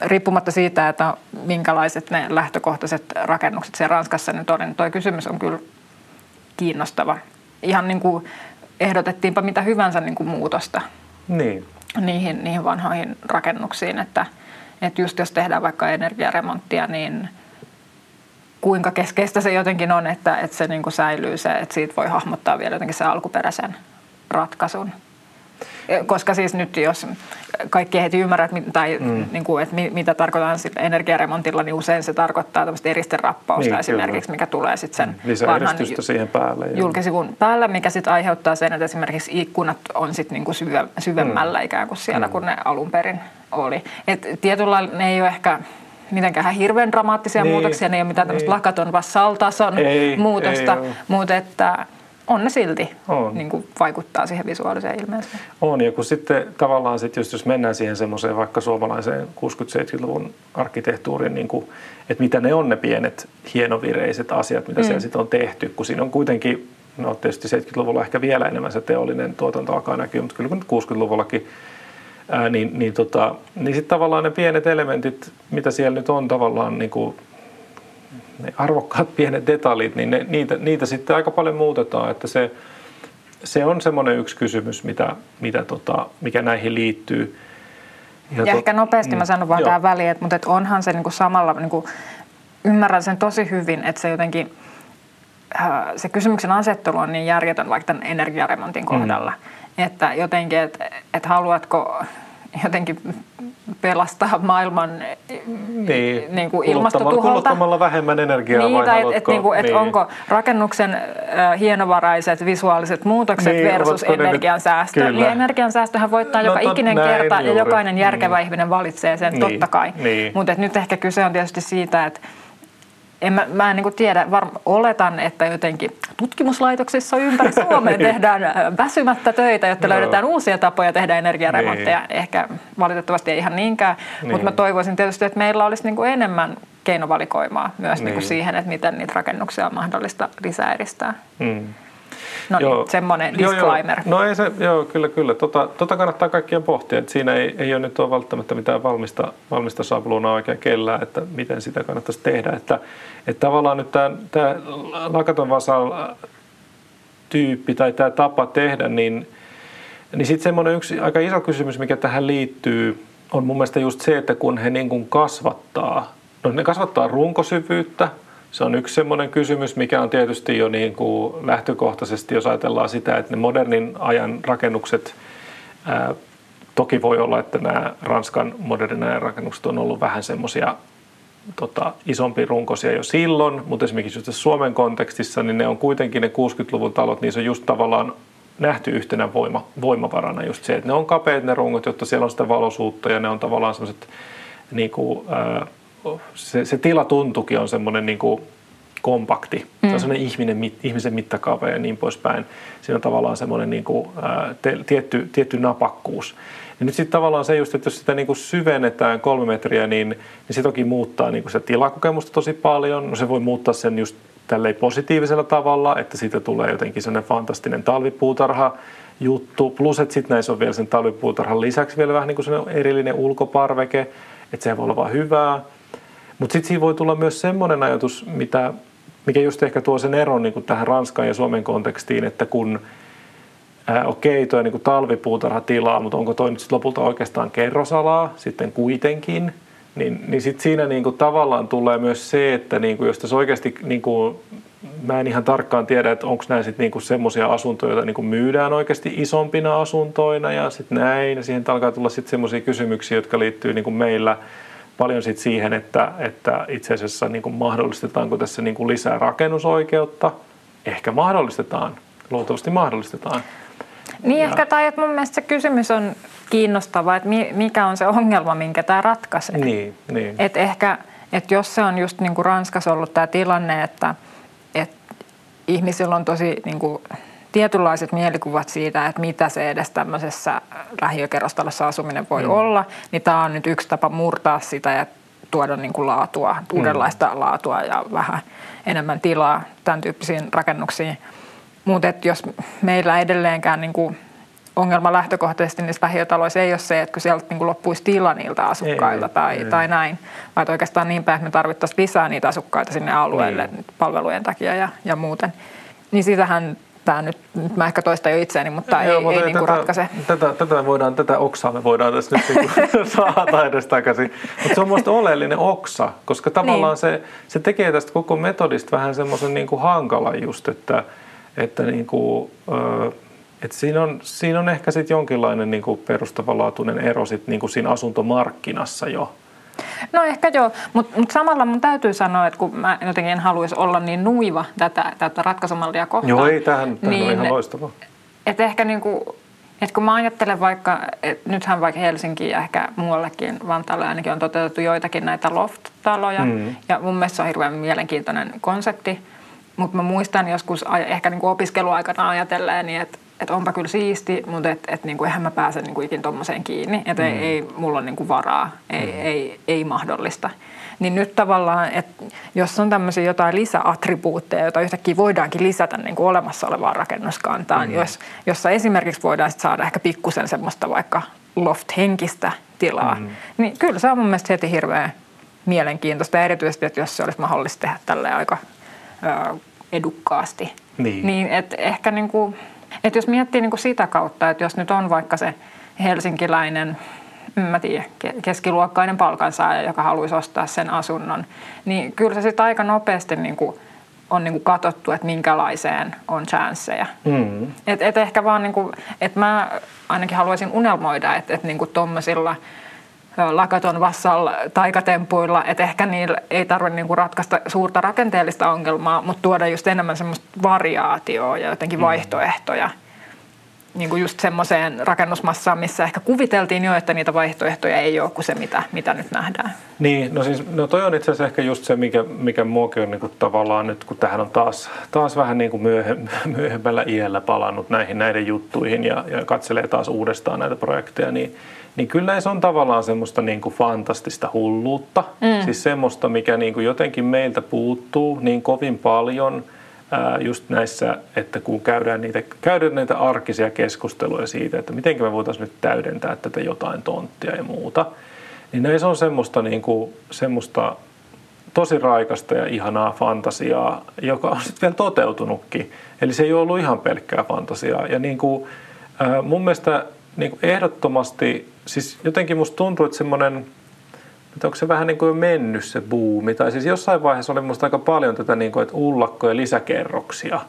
riippumatta siitä, että minkälaiset ne lähtökohtaiset rakennukset siellä Ranskassa nyt on, niin toi kysymys on kyllä kiinnostava. Ihan niin kuin ehdotettiinpa mitä hyvänsä niin kuin muutosta niihin vanhoihin rakennuksiin. Että just jos tehdään vaikka energiaremonttia, niin kuinka keskeistä se jotenkin on, että se niin kuin säilyy se, että siitä voi hahmottaa vielä jotenkin se alkuperäisen ratkaisun. Koska siis nyt jos kaikki ei heti ymmärrä, niin kuin, että mitä tarkoitan energiaremontilla, niin usein se tarkoittaa tämmöistä eristerappausta esimerkiksi, kyllä, mikä tulee sitten sen vanhan julkisivun päälle, mikä sitten aiheuttaa sen, että esimerkiksi ikkunat on sitten niin kuin syvemmällä ikään kuin siellä, kun ne alun perin oli. Et tietyllä lailla ne ei ole ehkä mitenkään hirveän dramaattisia muutoksia, ne ei ole mitään tämmöistä lakaton vassal-tason muutosta, mutta että on ne silti, niin kuin vaikuttaa siihen visuaaliseen ilmeeseen. On, ja kun sitten tavallaan, jos mennään siihen semmoiseen vaikka suomalaiseen 60-70-luvun arkkitehtuuriin, niin kuin, että mitä ne on ne pienet hienovireiset asiat, mitä siellä sitten on tehty, kun siinä on kuitenkin, no tietysti 70-luvulla ehkä vielä enemmän se teollinen tuotanto alkaa näkyä, mutta kyllä kun nyt 60-luvullakin, niin sitten tavallaan ne pienet elementit, mitä siellä nyt on tavallaan niin kuin, ne arvokkaat pienet detaljit, niin niitä sitten aika paljon muutetaan, että se on semmoinen yksi kysymys, mikä näihin liittyy. Ja ehkä nopeasti mä sanon vaan tähän väliin, mutta onhan se niinku samalla, niinku, ymmärrän sen tosi hyvin, että se jotenkin, se kysymyksen asettelu on niin järjetön vaikka tämän energiaremontin kohdalla, että jotenkin, että haluatko jotenkin pelastaa maailman niin kuin ilmastotuholta. Kuluttamalla vähemmän energiaa onko rakennuksen hienovaraiset visuaaliset muutokset versus energiansäästö. Niin energiansäästöhän voittaa joka ikinen kerta ja jokainen järkevä ihminen valitsee sen totta kai. Mutta nyt ehkä kyse on tietysti siitä, että mä en niin kuin tiedä, oletan, että jotenkin tutkimuslaitoksissa ympäri Suomea tehdään väsymättä töitä, jotta löydetään uusia tapoja tehdä energiaremontteja. Ehkä valitettavasti ei ihan niinkään, mutta mä toivoisin tietysti, että meillä olisi niin kuin enemmän keinovalikoimaa myös niin kuin siihen, että miten niitä rakennuksia on mahdollista lisäeristää. No niin, semmoinen disclaimer. No ei se, kyllä. Tota kannattaa kaikkien pohtia, että siinä ei ole nyt välttämättä mitään valmista sabluunaa oikein kellään, että miten sitä kannattaisi tehdä. Että tavallaan nyt tämä lakaton vasal-tyyppi tai tämä tapa tehdä, niin sitten semmoinen yksi aika iso kysymys, mikä tähän liittyy, on mun mielestä just se, että kun he niin kuin kasvattaa runkosyvyyttä. Se on yksi semmoinen kysymys, mikä on tietysti jo niin kuin lähtökohtaisesti, jos ajatellaan sitä, että ne modernin ajan rakennukset, toki voi olla, että nämä Ranskan modernin ajan rakennukset on ollut vähän semmoisia isompia runkoisia jo silloin, mutta esimerkiksi just Suomen kontekstissa, niin ne on kuitenkin ne 60-luvun talot, niin se on just tavallaan nähty yhtenä voimavarana just se, että ne on kapeat ne rungot, jotta siellä on sitä valoisuutta ja ne on tavallaan semmoiset niin kuin, se tilatuntukin on semmoinen niin kuin kompakti, se on semmoinen ihmisen mittakaava ja niin poispäin. Siinä on tavallaan semmoinen niin kuin, tietty napakkuus. Ja nyt sitten tavallaan se just, että jos sitä niin kuin syvennetään 3 metriä, niin se toki muuttaa niin kuin sitä tilakokemusta tosi paljon. No se voi muuttaa sen just tälleen positiivisella tavalla, että siitä tulee jotenkin semmoinen fantastinen talvipuutarha juttu. Plus, että sitten näissä on vielä sen talvipuutarhan lisäksi vielä vähän niin kuin semmoinen erillinen ulkoparveke, että se voi olla vaan hyvää. Mutta sitten siinä voi tulla myös semmoinen ajatus, mikä just ehkä tuo sen eron niin kuin tähän Ranskan ja Suomen kontekstiin, että kun okei, tuo niinku talvipuutarhatila, mutta onko toi nyt sit lopulta oikeastaan kerrosalaa sitten kuitenkin? Niin sit siinä niinku tavallaan tulee myös se, että niinku, jos tässä oikeasti, niinku, mä en ihan tarkkaan tiedä, että onko nämä sitten niinku semmoisia asuntoja, joita niinku myydään oikeasti isompina asuntoina ja sitten näin. Ja siihen alkaa tulla sitten semmoisia kysymyksiä, jotka liittyy niinku meillä paljon sit siihen, että itse asiassa niinku mahdollistetaanko tässä niinku lisää rakennusoikeutta. Ehkä mahdollistetaan, luultavasti mahdollistetaan. Niin ehkä, tai mun mielestä se kysymys on kiinnostava, että mikä on se ongelma, minkä tämä ratkaisee. Niin. Että ehkä, että jos se on just niin kuin Ranskassa ollut tämä tilanne, että ihmisillä on tosi niin kuin tietynlaiset mielikuvat siitä, että mitä se edes tämmöisessä lähiökerrostalossa asuminen voi olla, niin tämä on nyt yksi tapa murtaa sitä ja tuoda niin kuin laatua, uudenlaista laatua ja vähän enemmän tilaa tämän tyyppisiin rakennuksiin. Mutta jos meillä edelleenkään niinku ongelma lähtökohtaisesti niissä lähiötaloissa ei ole se, että kun sieltä niinku loppuisi tila niiltä asukkailta tai näin, vaan oikeastaan niin päin, että me tarvittaisiin lisää niitä asukkaita sinne alueelle palvelujen takia ja muuten, niin sitähän tämä nyt mä ehkä toistan jo itseäni, mutta ei niinku ratkaise. Tätä oksaa me voidaan tässä nyt niinku saada edes takaisin. Mutta se on musta oleellinen oksa, koska tavallaan se tekee tästä koko metodista vähän semmoisen niinku hankalan just, että niinku, et siinä on ehkä sit jonkinlainen niinku perustavanlaatuinen ero sit niinku siinä asuntomarkkinassa jo. No ehkä joo, mutta samalla mun täytyy sanoa, että kun mä jotenkin en haluaisi olla niin nuiva tätä ratkaisumallia kohtaan. Joo, ei, tämähän on ihan loistavaa. Että ehkä niinku, että kun mä ajattelen vaikka, että nythän vaikka Helsinkiin ja ehkä muuallekin Vantaalle ainakin on toteutettu joitakin näitä loft-taloja. Ja mun mielestä se on hirveän mielenkiintoinen konsepti. Mutta mä muistan joskus ehkä niinku opiskeluaikana ajatelleeni, että onpa kyllä siisti, mutta niinku eihän mä pääse niinku ikin tommoseen kiinni. Että ei mulla ole niinku varaa, ei mahdollista. Niin nyt tavallaan, että jos on tämmöisiä jotain lisäattribuutteja, joita yhtäkkiä voidaankin lisätä niinku olemassa olevaan rakennuskantaan, jossa esimerkiksi voidaan sit saada ehkä pikkusen semmoista vaikka loft-henkistä tilaa, niin kyllä se on mun mielestä heti hirveän mielenkiintoista. Ja erityisesti, että jos se olisi mahdollista tehdä tälleen aika edukkaasti. Niin että ehkä niinku, että jos miettii niinku sitä kautta, että jos nyt on vaikka se helsinkiläinen, mä tiedän, keskiluokkainen palkansaaja, joka haluaisi ostaa sen asunnon, niin kyllä se sitten aika nopeasti niinku on niinku katsottu, että minkälaiseen on chanssejä. Et ehkä vaan niinku, että mä ainakin haluaisin unelmoida, että niinku tommosilla Lakaton vassalla taikatempuilla, että ehkä niillä ei tarvitse niinku ratkaista suurta rakenteellista ongelmaa, mutta tuoda just enemmän semmoista variaatioa ja jotenkin vaihtoehtoja. Niinku just semmoiseen rakennusmassaan, missä ehkä kuviteltiin jo, että niitä vaihtoehtoja ei ole kuin se, mitä nyt nähdään. Niin, no siis no toi on itse asiassa ehkä just se, mikä muokin on niinku tavallaan nyt, kun tähän on taas vähän niinku myöhemmällä iällä palannut näiden juttuihin ja katselee taas uudestaan näitä projekteja, niin kyllä näissä on tavallaan semmoista niinku fantastista hulluutta, siis semmoista, mikä niinku jotenkin meiltä puuttuu niin kovin paljon just näissä, että kun käydään näitä arkisia keskusteluja siitä, että miten me voitaisiin nyt täydentää tätä jotain tonttia ja muuta, niin näissä on semmoista, niinku, semmoista tosi raikasta ja ihanaa fantasiaa, joka on sitten vielä toteutunutkin. Eli se ei ole ollut ihan pelkkää fantasiaa ja niinku, mun mielestä niinku ehdottomasti, siis jotenkin musta tuntuu, että semmoinen, että onko se vähän niin kuin jo mennyt se buumi, tai siis jossain vaiheessa oli musta aika paljon tätä niin kuin, että ullakkoja lisäkerroksia.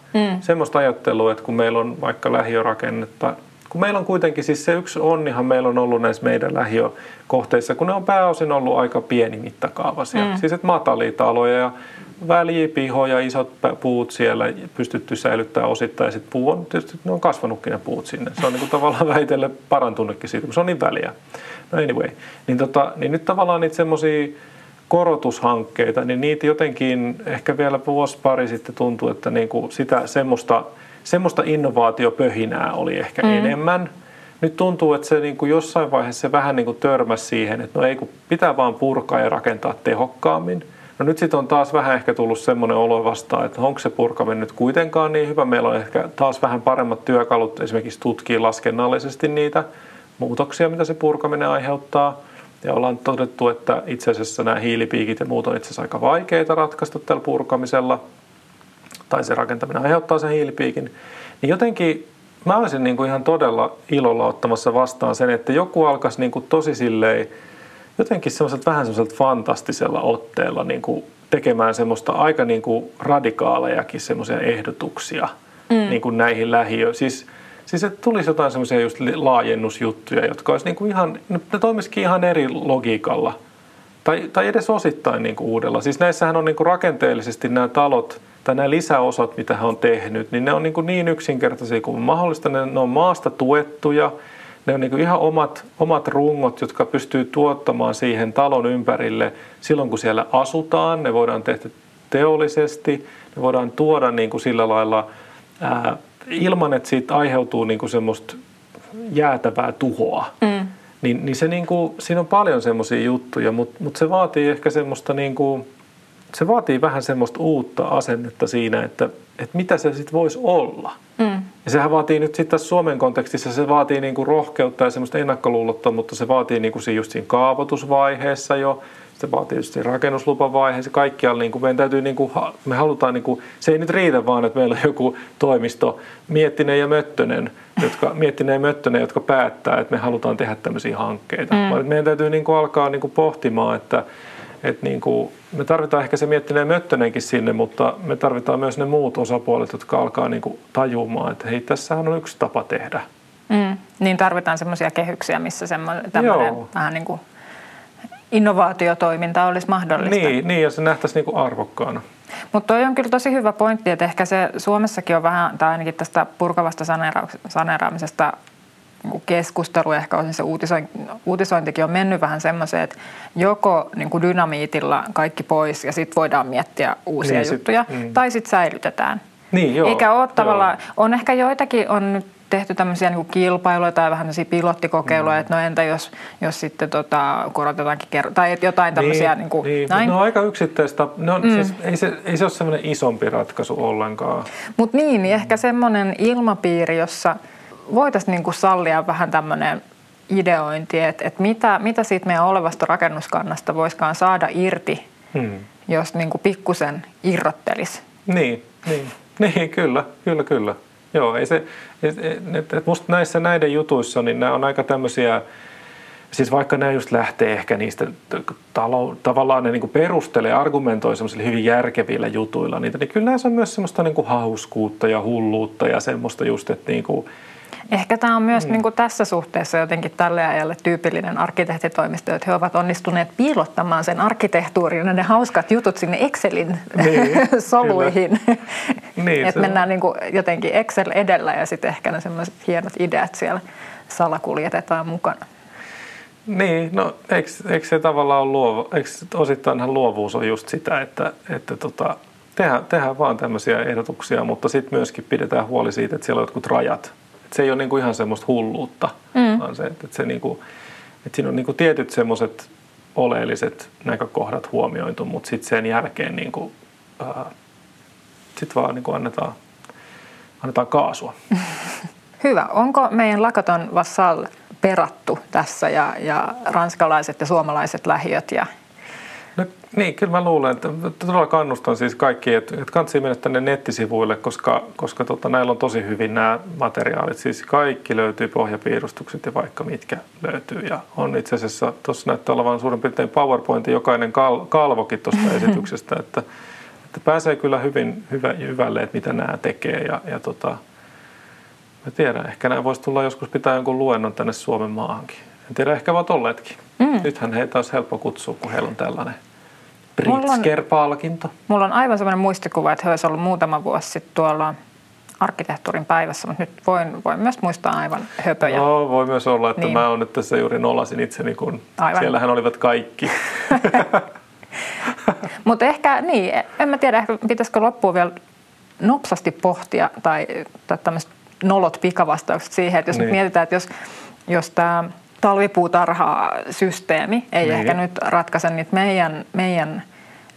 Semmoista ajattelua, että kun meillä on vaikka lähiörakennetta, kun meillä on kuitenkin, siis se yksi onnihan meillä on ollut näissä meidän lähiökohteissa, kun ne on pääosin ollut aika pienimittakaavaisia. Siis että matalia taloja ja välipihoja, isot puut siellä pystytty säilyttämään osittain, ja sitten puu on tietysti, ne on kasvanutkin ne puut sinne. Se on niin kuin tavallaan väitelle parantunutkin siitä, kun se on niin väliä. No anyway, niin nyt tavallaan niitä semmoisia korotushankkeita, niin niitä jotenkin ehkä vielä vuosi pari sitten tuntuu, että niinku sitä semmoista innovaatiopöhinää oli ehkä enemmän. Nyt tuntuu, että se niinku jossain vaiheessa se vähän niinku törmäsi siihen, että no ei kun pitää vaan purkaa ja rakentaa tehokkaammin. No nyt sitten on taas vähän ehkä tullut semmoinen olo vastaan, että onko se purkaminen nyt kuitenkaan niin hyvä. Meillä on ehkä taas vähän paremmat työkalut esimerkiksi tutkia laskennallisesti niitä muutoksia, mitä se purkaminen aiheuttaa. Ja ollaan todettu, että itse asiassa nämä hiilipiikit ja muut on itse asiassa aika vaikeita ratkaista tällä purkamisella. Tai se rakentaminen aiheuttaa sen hiilipiikin. Niin jotenkin Mä olisin niin kuin ihan todella ilolla ottamassa vastaan sen, että joku alkaisi niin kuin tosi silleen, jotenkin semmoiselta vähän semmoiselta fantastisella otteella niin kuin tekemään semmoista aika niin kuin radikaalejakin semmoisia ehdotuksia niin kuin näihin lähiöön. Siis että tulisi jotain semmoisia just laajennusjuttuja, jotka olisi niin kuin ihan, ne toimisikin ihan eri logiikalla. Tai edes osittain niin kuin uudella. Siis näissähän on niin kuin rakenteellisesti nämä talot tai nämä lisäosat, mitä hän on tehnyt, niin ne on niin yksinkertaisia kuin mahdollista. Ne on maasta tuettuja. Ne on niin kuin ihan omat rungot, jotka pystyy tuottamaan siihen talon ympärille silloin, kun siellä asutaan. Ne voidaan tehdä teollisesti. Ne voidaan tuoda niin kuin sillä lailla ilman, että siitä aiheutuu niin kuin semmoista jäätävää tuhoa. Niin se niin kuin, siinä on paljon semmoisia juttuja, mutta se vaatii ehkä semmoista niin kuin, se vaatii vähän semmoista uutta asennetta siinä, että mitä se sitten voisi olla. Ja sehän vaatii nyt sitten tässä Suomen kontekstissa, se vaatii niin kuin rohkeutta ja semmoista ennakkoluulottomuutta, se vaatii niin kuin just siinä kaavoitusvaiheessa jo, se vaatii just siinä rakennuslupavaiheessa, kaikkialla niin kuin meidän täytyy, niin kuin, me halutaan, niin kuin, se ei nyt riitä vaan, että meillä on joku toimisto, Miettinen ja Möttönen, jotka päättää, että me halutaan tehdä tämmöisiä hankkeita. Vaan meidän täytyy niin kuin alkaa niin kuin pohtimaan, että niin kuin, me tarvitaan ehkä se Miettinen ja Möttönenkin sinne, mutta me tarvitaan myös ne muut osapuolet, jotka alkaa niin kuin tajumaan, että hei, tässähän on yksi tapa tehdä. Niin tarvitaan semmoisia kehyksiä, missä tämmöinen vähän niin kuin innovaatiotoiminta olisi mahdollista. Niin ja se nähtäisi niin kuin arvokkaana. Mutta toi on kyllä tosi hyvä pointti, että ehkä se Suomessakin on vähän, tai ainakin tästä purkavasta saneeraamisesta keskustelu, ehkä osin se uutisointikin on mennyt vähän semmoiseen, että joko niin kuin dynamiitilla kaikki pois ja sitten voidaan miettiä uusia juttuja, tai sitten säilytetään. Eikä ole tavallaan, on ehkä joitakin on nyt tehty tämmöisiä niin kuin kilpailuja tai vähän tämmöisiä pilottikokeiluja, että no entä jos sitten korotetaankin tai jotain tämmöisiä niin kuin näin. No aika yksittäistä, siis ei se ole semmoinen isompi ratkaisu ollenkaan. Mutta niin ehkä semmoinen ilmapiiri, jossa voitaisiin niin kuin sallia vähän tämmöinen ideointi, että mitä siitä meidän olevasta rakennuskannasta voisikaan saada irti, jos niin kuin pikkusen irrottelisi. Niin, kyllä. Joo, musta näiden jutuissa, niin nämä on aika tämmöisiä, siis vaikka nämä just lähtee ehkä niistä, tavallaan ne niin kuin perustelee, argumentoi semmoisilla hyvin järkevillä jutuilla niitä, niin kyllä näissä on myös semmoista niin kuin hauskuutta ja hulluutta ja semmoista just, että niin kuin, ehkä tämä on myös niin kuin tässä suhteessa jotenkin tälle ajalle tyypillinen arkkitehtitoimisto, että he ovat onnistuneet piilottamaan sen arkkitehtuurin ja ne hauskat jutut sinne Excelin soluihin. Että mennään niin kuin jotenkin Excel edellä ja sitten ehkä ne sellaiset hienot ideat siellä salakuljetetaan mukana. Niin, no eikö se tavallaan ole luova? Eikö osittainhan luovuus on just sitä, että tehdään vaan tämmöisiä ehdotuksia, mutta sitten myöskin pidetään huoli siitä, että siellä on jotkut rajat. Se ei ole niinku ihan semmoista hulluutta, vaan se, että se niinku, että siinä on niinku tietyt semmoiset oleelliset näkökohdat huomioitu, mutta sitten sen jälkeen niinku, sit vaan niinku annetaan kaasua. Hyvä. Onko meidän Lacaton Vassal perattu tässä ja ranskalaiset ja suomalaiset lähiöt? No, niin, kyllä mä luulen, että todella kannustan siis kaikki, että kannattaa mennä tänne nettisivuille, koska näillä on tosi hyvin nämä materiaalit. Siis kaikki löytyy, pohjapiirustukset ja vaikka mitkä löytyy. Ja on itse asiassa, tuossa näyttää olevan suurin piirtein PowerPointin jokainen kalvokin tuosta esityksestä, että pääsee kyllä hyvin hyvälle, että mitä nämä tekee. Ja mä tiedän, ehkä nämä voisi tulla joskus pitää jonkun luennon tänne Suomen maahankin. En tiedä, ehkä ovat olleetkin. Nythän heitä olisi helppo kutsua, kun heillä on tällainen Pritzker-palkinto. Mulla on aivan sellainen muistikuva, että he olisi ollut muutama vuosi sitten tuolla arkkitehtuurin päivässä, mutta nyt voin myös muistaa aivan höpöjä. No, voi myös olla, että niin. Mä oon nyt tässä juuri nolasin itseni, kun siellähän olivat kaikki. Mutta ehkä, en mä tiedä, ehkä pitäisikö loppuun vielä nopsasti pohtia tai tämmöiset nolot pikavastaukset siihen, että jos mietitään, että jos tämä talvipuutarha-systeemi ei ehkä nyt ratkaise niitä meidän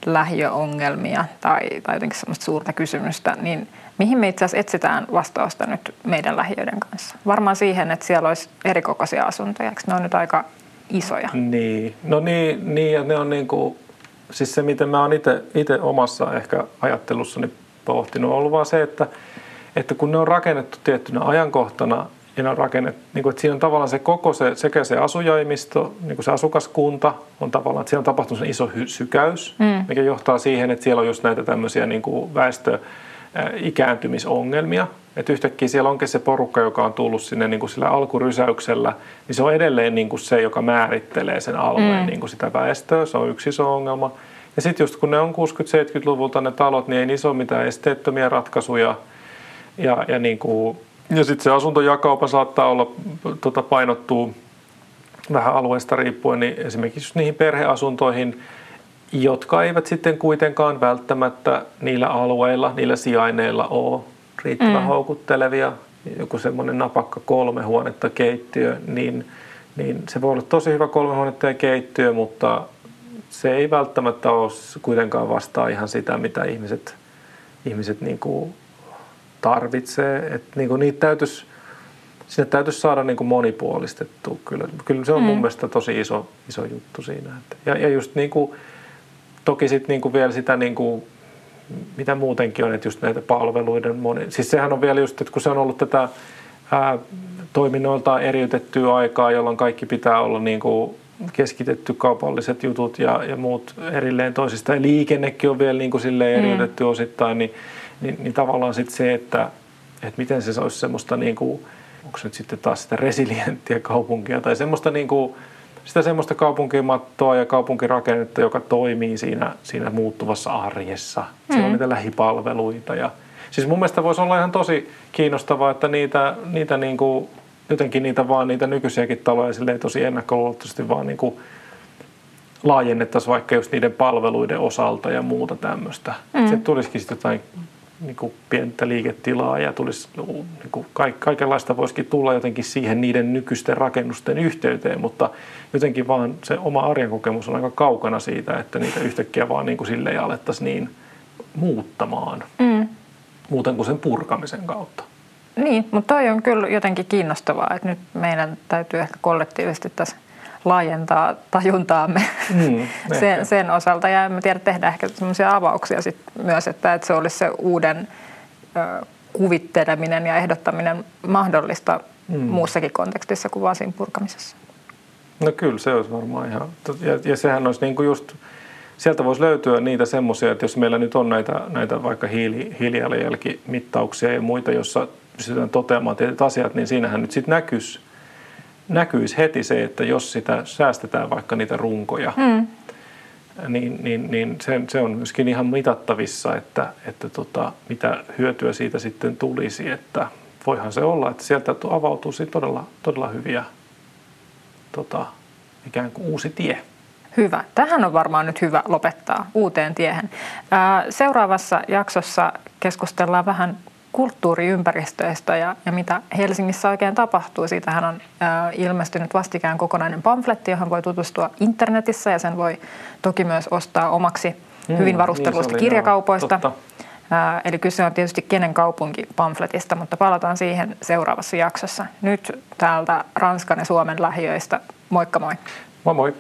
lähiöongelmia tai jotenkin semmoista suurta kysymystä, niin mihin me itse asiassa etsitään vastausta nyt meidän lähiöiden kanssa? Varmaan siihen, että siellä olisi erikokoisia asuntoja, eikö ne on nyt aika isoja? Niin, ja ne on niinku, siis se miten mä oon itse omassa ehkä ajattelussani pohtinut on ollut vaan se, että että kun ne on rakennettu tiettynä ajankohtana ja ne on rakennettu, niin että siinä on tavallaan se koko se, sekä se asujaimisto, niin kuin se asukaskunta on tavallaan, että siellä on tapahtunut se iso sykäys, mikä johtaa siihen, että siellä on just näitä tämmöisiä niin kuin väestö-ikääntymisongelmia. Että yhtäkkiä siellä onkin se porukka, joka on tullut sinne niin kuin sillä alkurysäyksellä, niin se on edelleen niin kuin se, joka määrittelee sen alueen niin kuin sitä väestöä. Se on yksi iso ongelma. Ja sitten just kun ne on 60-70-luvulta ne talot, niin ei niissä ole mitään esteettömiä ratkaisuja. Ja, niin kuin, ja sitten se asuntojakaupa saattaa olla painottuu vähän alueesta riippuen, niin esimerkiksi niihin perheasuntoihin, jotka eivät sitten kuitenkaan välttämättä niillä alueilla, niillä sijainneilla ole riittävän houkuttelevia. Joku semmoinen napakka 3 huonetta keittiö, niin se voi olla tosi hyvä 3 huonetta ja keittiö, mutta se ei välttämättä ole kuitenkaan vastaa ihan sitä, mitä ihmiset niin kuin tarvitsee. Et niin kuin niitä täytyisi saada niin kuin monipuolistettua. Kyllä se on mun mielestä tosi iso juttu siinä. Ja just niin kuin, toki sitten niin kuin vielä sitä, niin kuin, mitä muutenkin on, että just näitä palveluiden siis sehän on vielä just, että kun se on ollut tätä toiminnoiltaan eriytettyä aikaa, jolloin kaikki pitää olla niin kuin keskitetty kaupalliset jutut ja muut erilleen toisistaan. Liikennekin on vielä niin kuin silleen eriytetty osittain, niin tavallaan sitten se, että miten se olisi semmoista, niin kuin, onko se nyt sitten taas sitä resilienttiä kaupunkia tai semmoista niin kuin, sitä semmoista kaupunkimattoa ja kaupunkirakennetta, joka toimii siinä muuttuvassa arjessa. Siellä on niitä lähipalveluita. Ja, siis mun mielestä voisi olla ihan tosi kiinnostavaa, että niitä niin kuin, jotenkin niitä vaan niitä nykyisiäkin taloja silleen tosi ennakkoluulottomasti vaan niin kuin laajennettaisiin vaikka just niiden palveluiden osalta ja muuta tämmöistä. Sitten tulisikin sitten jotain niin kuin pientä liiketilaa ja tulisi, niin kuin kaikenlaista voisikin tulla jotenkin siihen niiden nykyisten rakennusten yhteyteen, mutta jotenkin vaan se oma arjen kokemus on aika kaukana siitä, että niitä yhtäkkiä vaan niin kuin silleen alettaisiin niin muuttamaan muuten kuin sen purkamisen kautta. Niin, mutta toi on kyllä jotenkin kiinnostavaa, että nyt meidän täytyy ehkä kollektiivisesti tässä laajentaa tajuntaamme sen osalta. Ja mä tiedän, tehdään ehkä sellaisia avauksia sit myös, että se olisi se uuden kuvitteleminen ja ehdottaminen mahdollista muussakin kontekstissa kuin vaan siinä purkamisessa. No kyllä, se olisi varmaan ihan. Ja sehän olisi niinku just, sieltä voisi löytyä niitä semmoisia, että jos meillä nyt on näitä vaikka hiilijalanjälkimittauksia ja muita, jossa pystytään toteamaan tietyt asiat, niin siinähän nyt sitten näkyisi heti se, että jos sitä säästetään vaikka niitä runkoja, niin se on myöskin ihan mitattavissa, että mitä hyötyä siitä sitten tulisi. Että voihan se olla, että sieltä avautuu todella, todella hyviä ikään kuin uusi tie. Hyvä. Tähän on varmaan nyt hyvä lopettaa uuteen tiehen. Seuraavassa jaksossa keskustellaan vähän kulttuuriympäristöistä ja mitä Helsingissä oikein tapahtuu. Siitähän on ilmestynyt vastikään kokonainen pamfletti, johon voi tutustua internetissä ja sen voi toki myös ostaa omaksi hyvin varustelluista kirjakaupoista. Eli kyse on tietysti Kenen kaupunki -pamfletista, mutta palataan siihen seuraavassa jaksossa. Nyt täältä Ranskan ja Suomen lähiöistä. Moikka moi! Moi moi!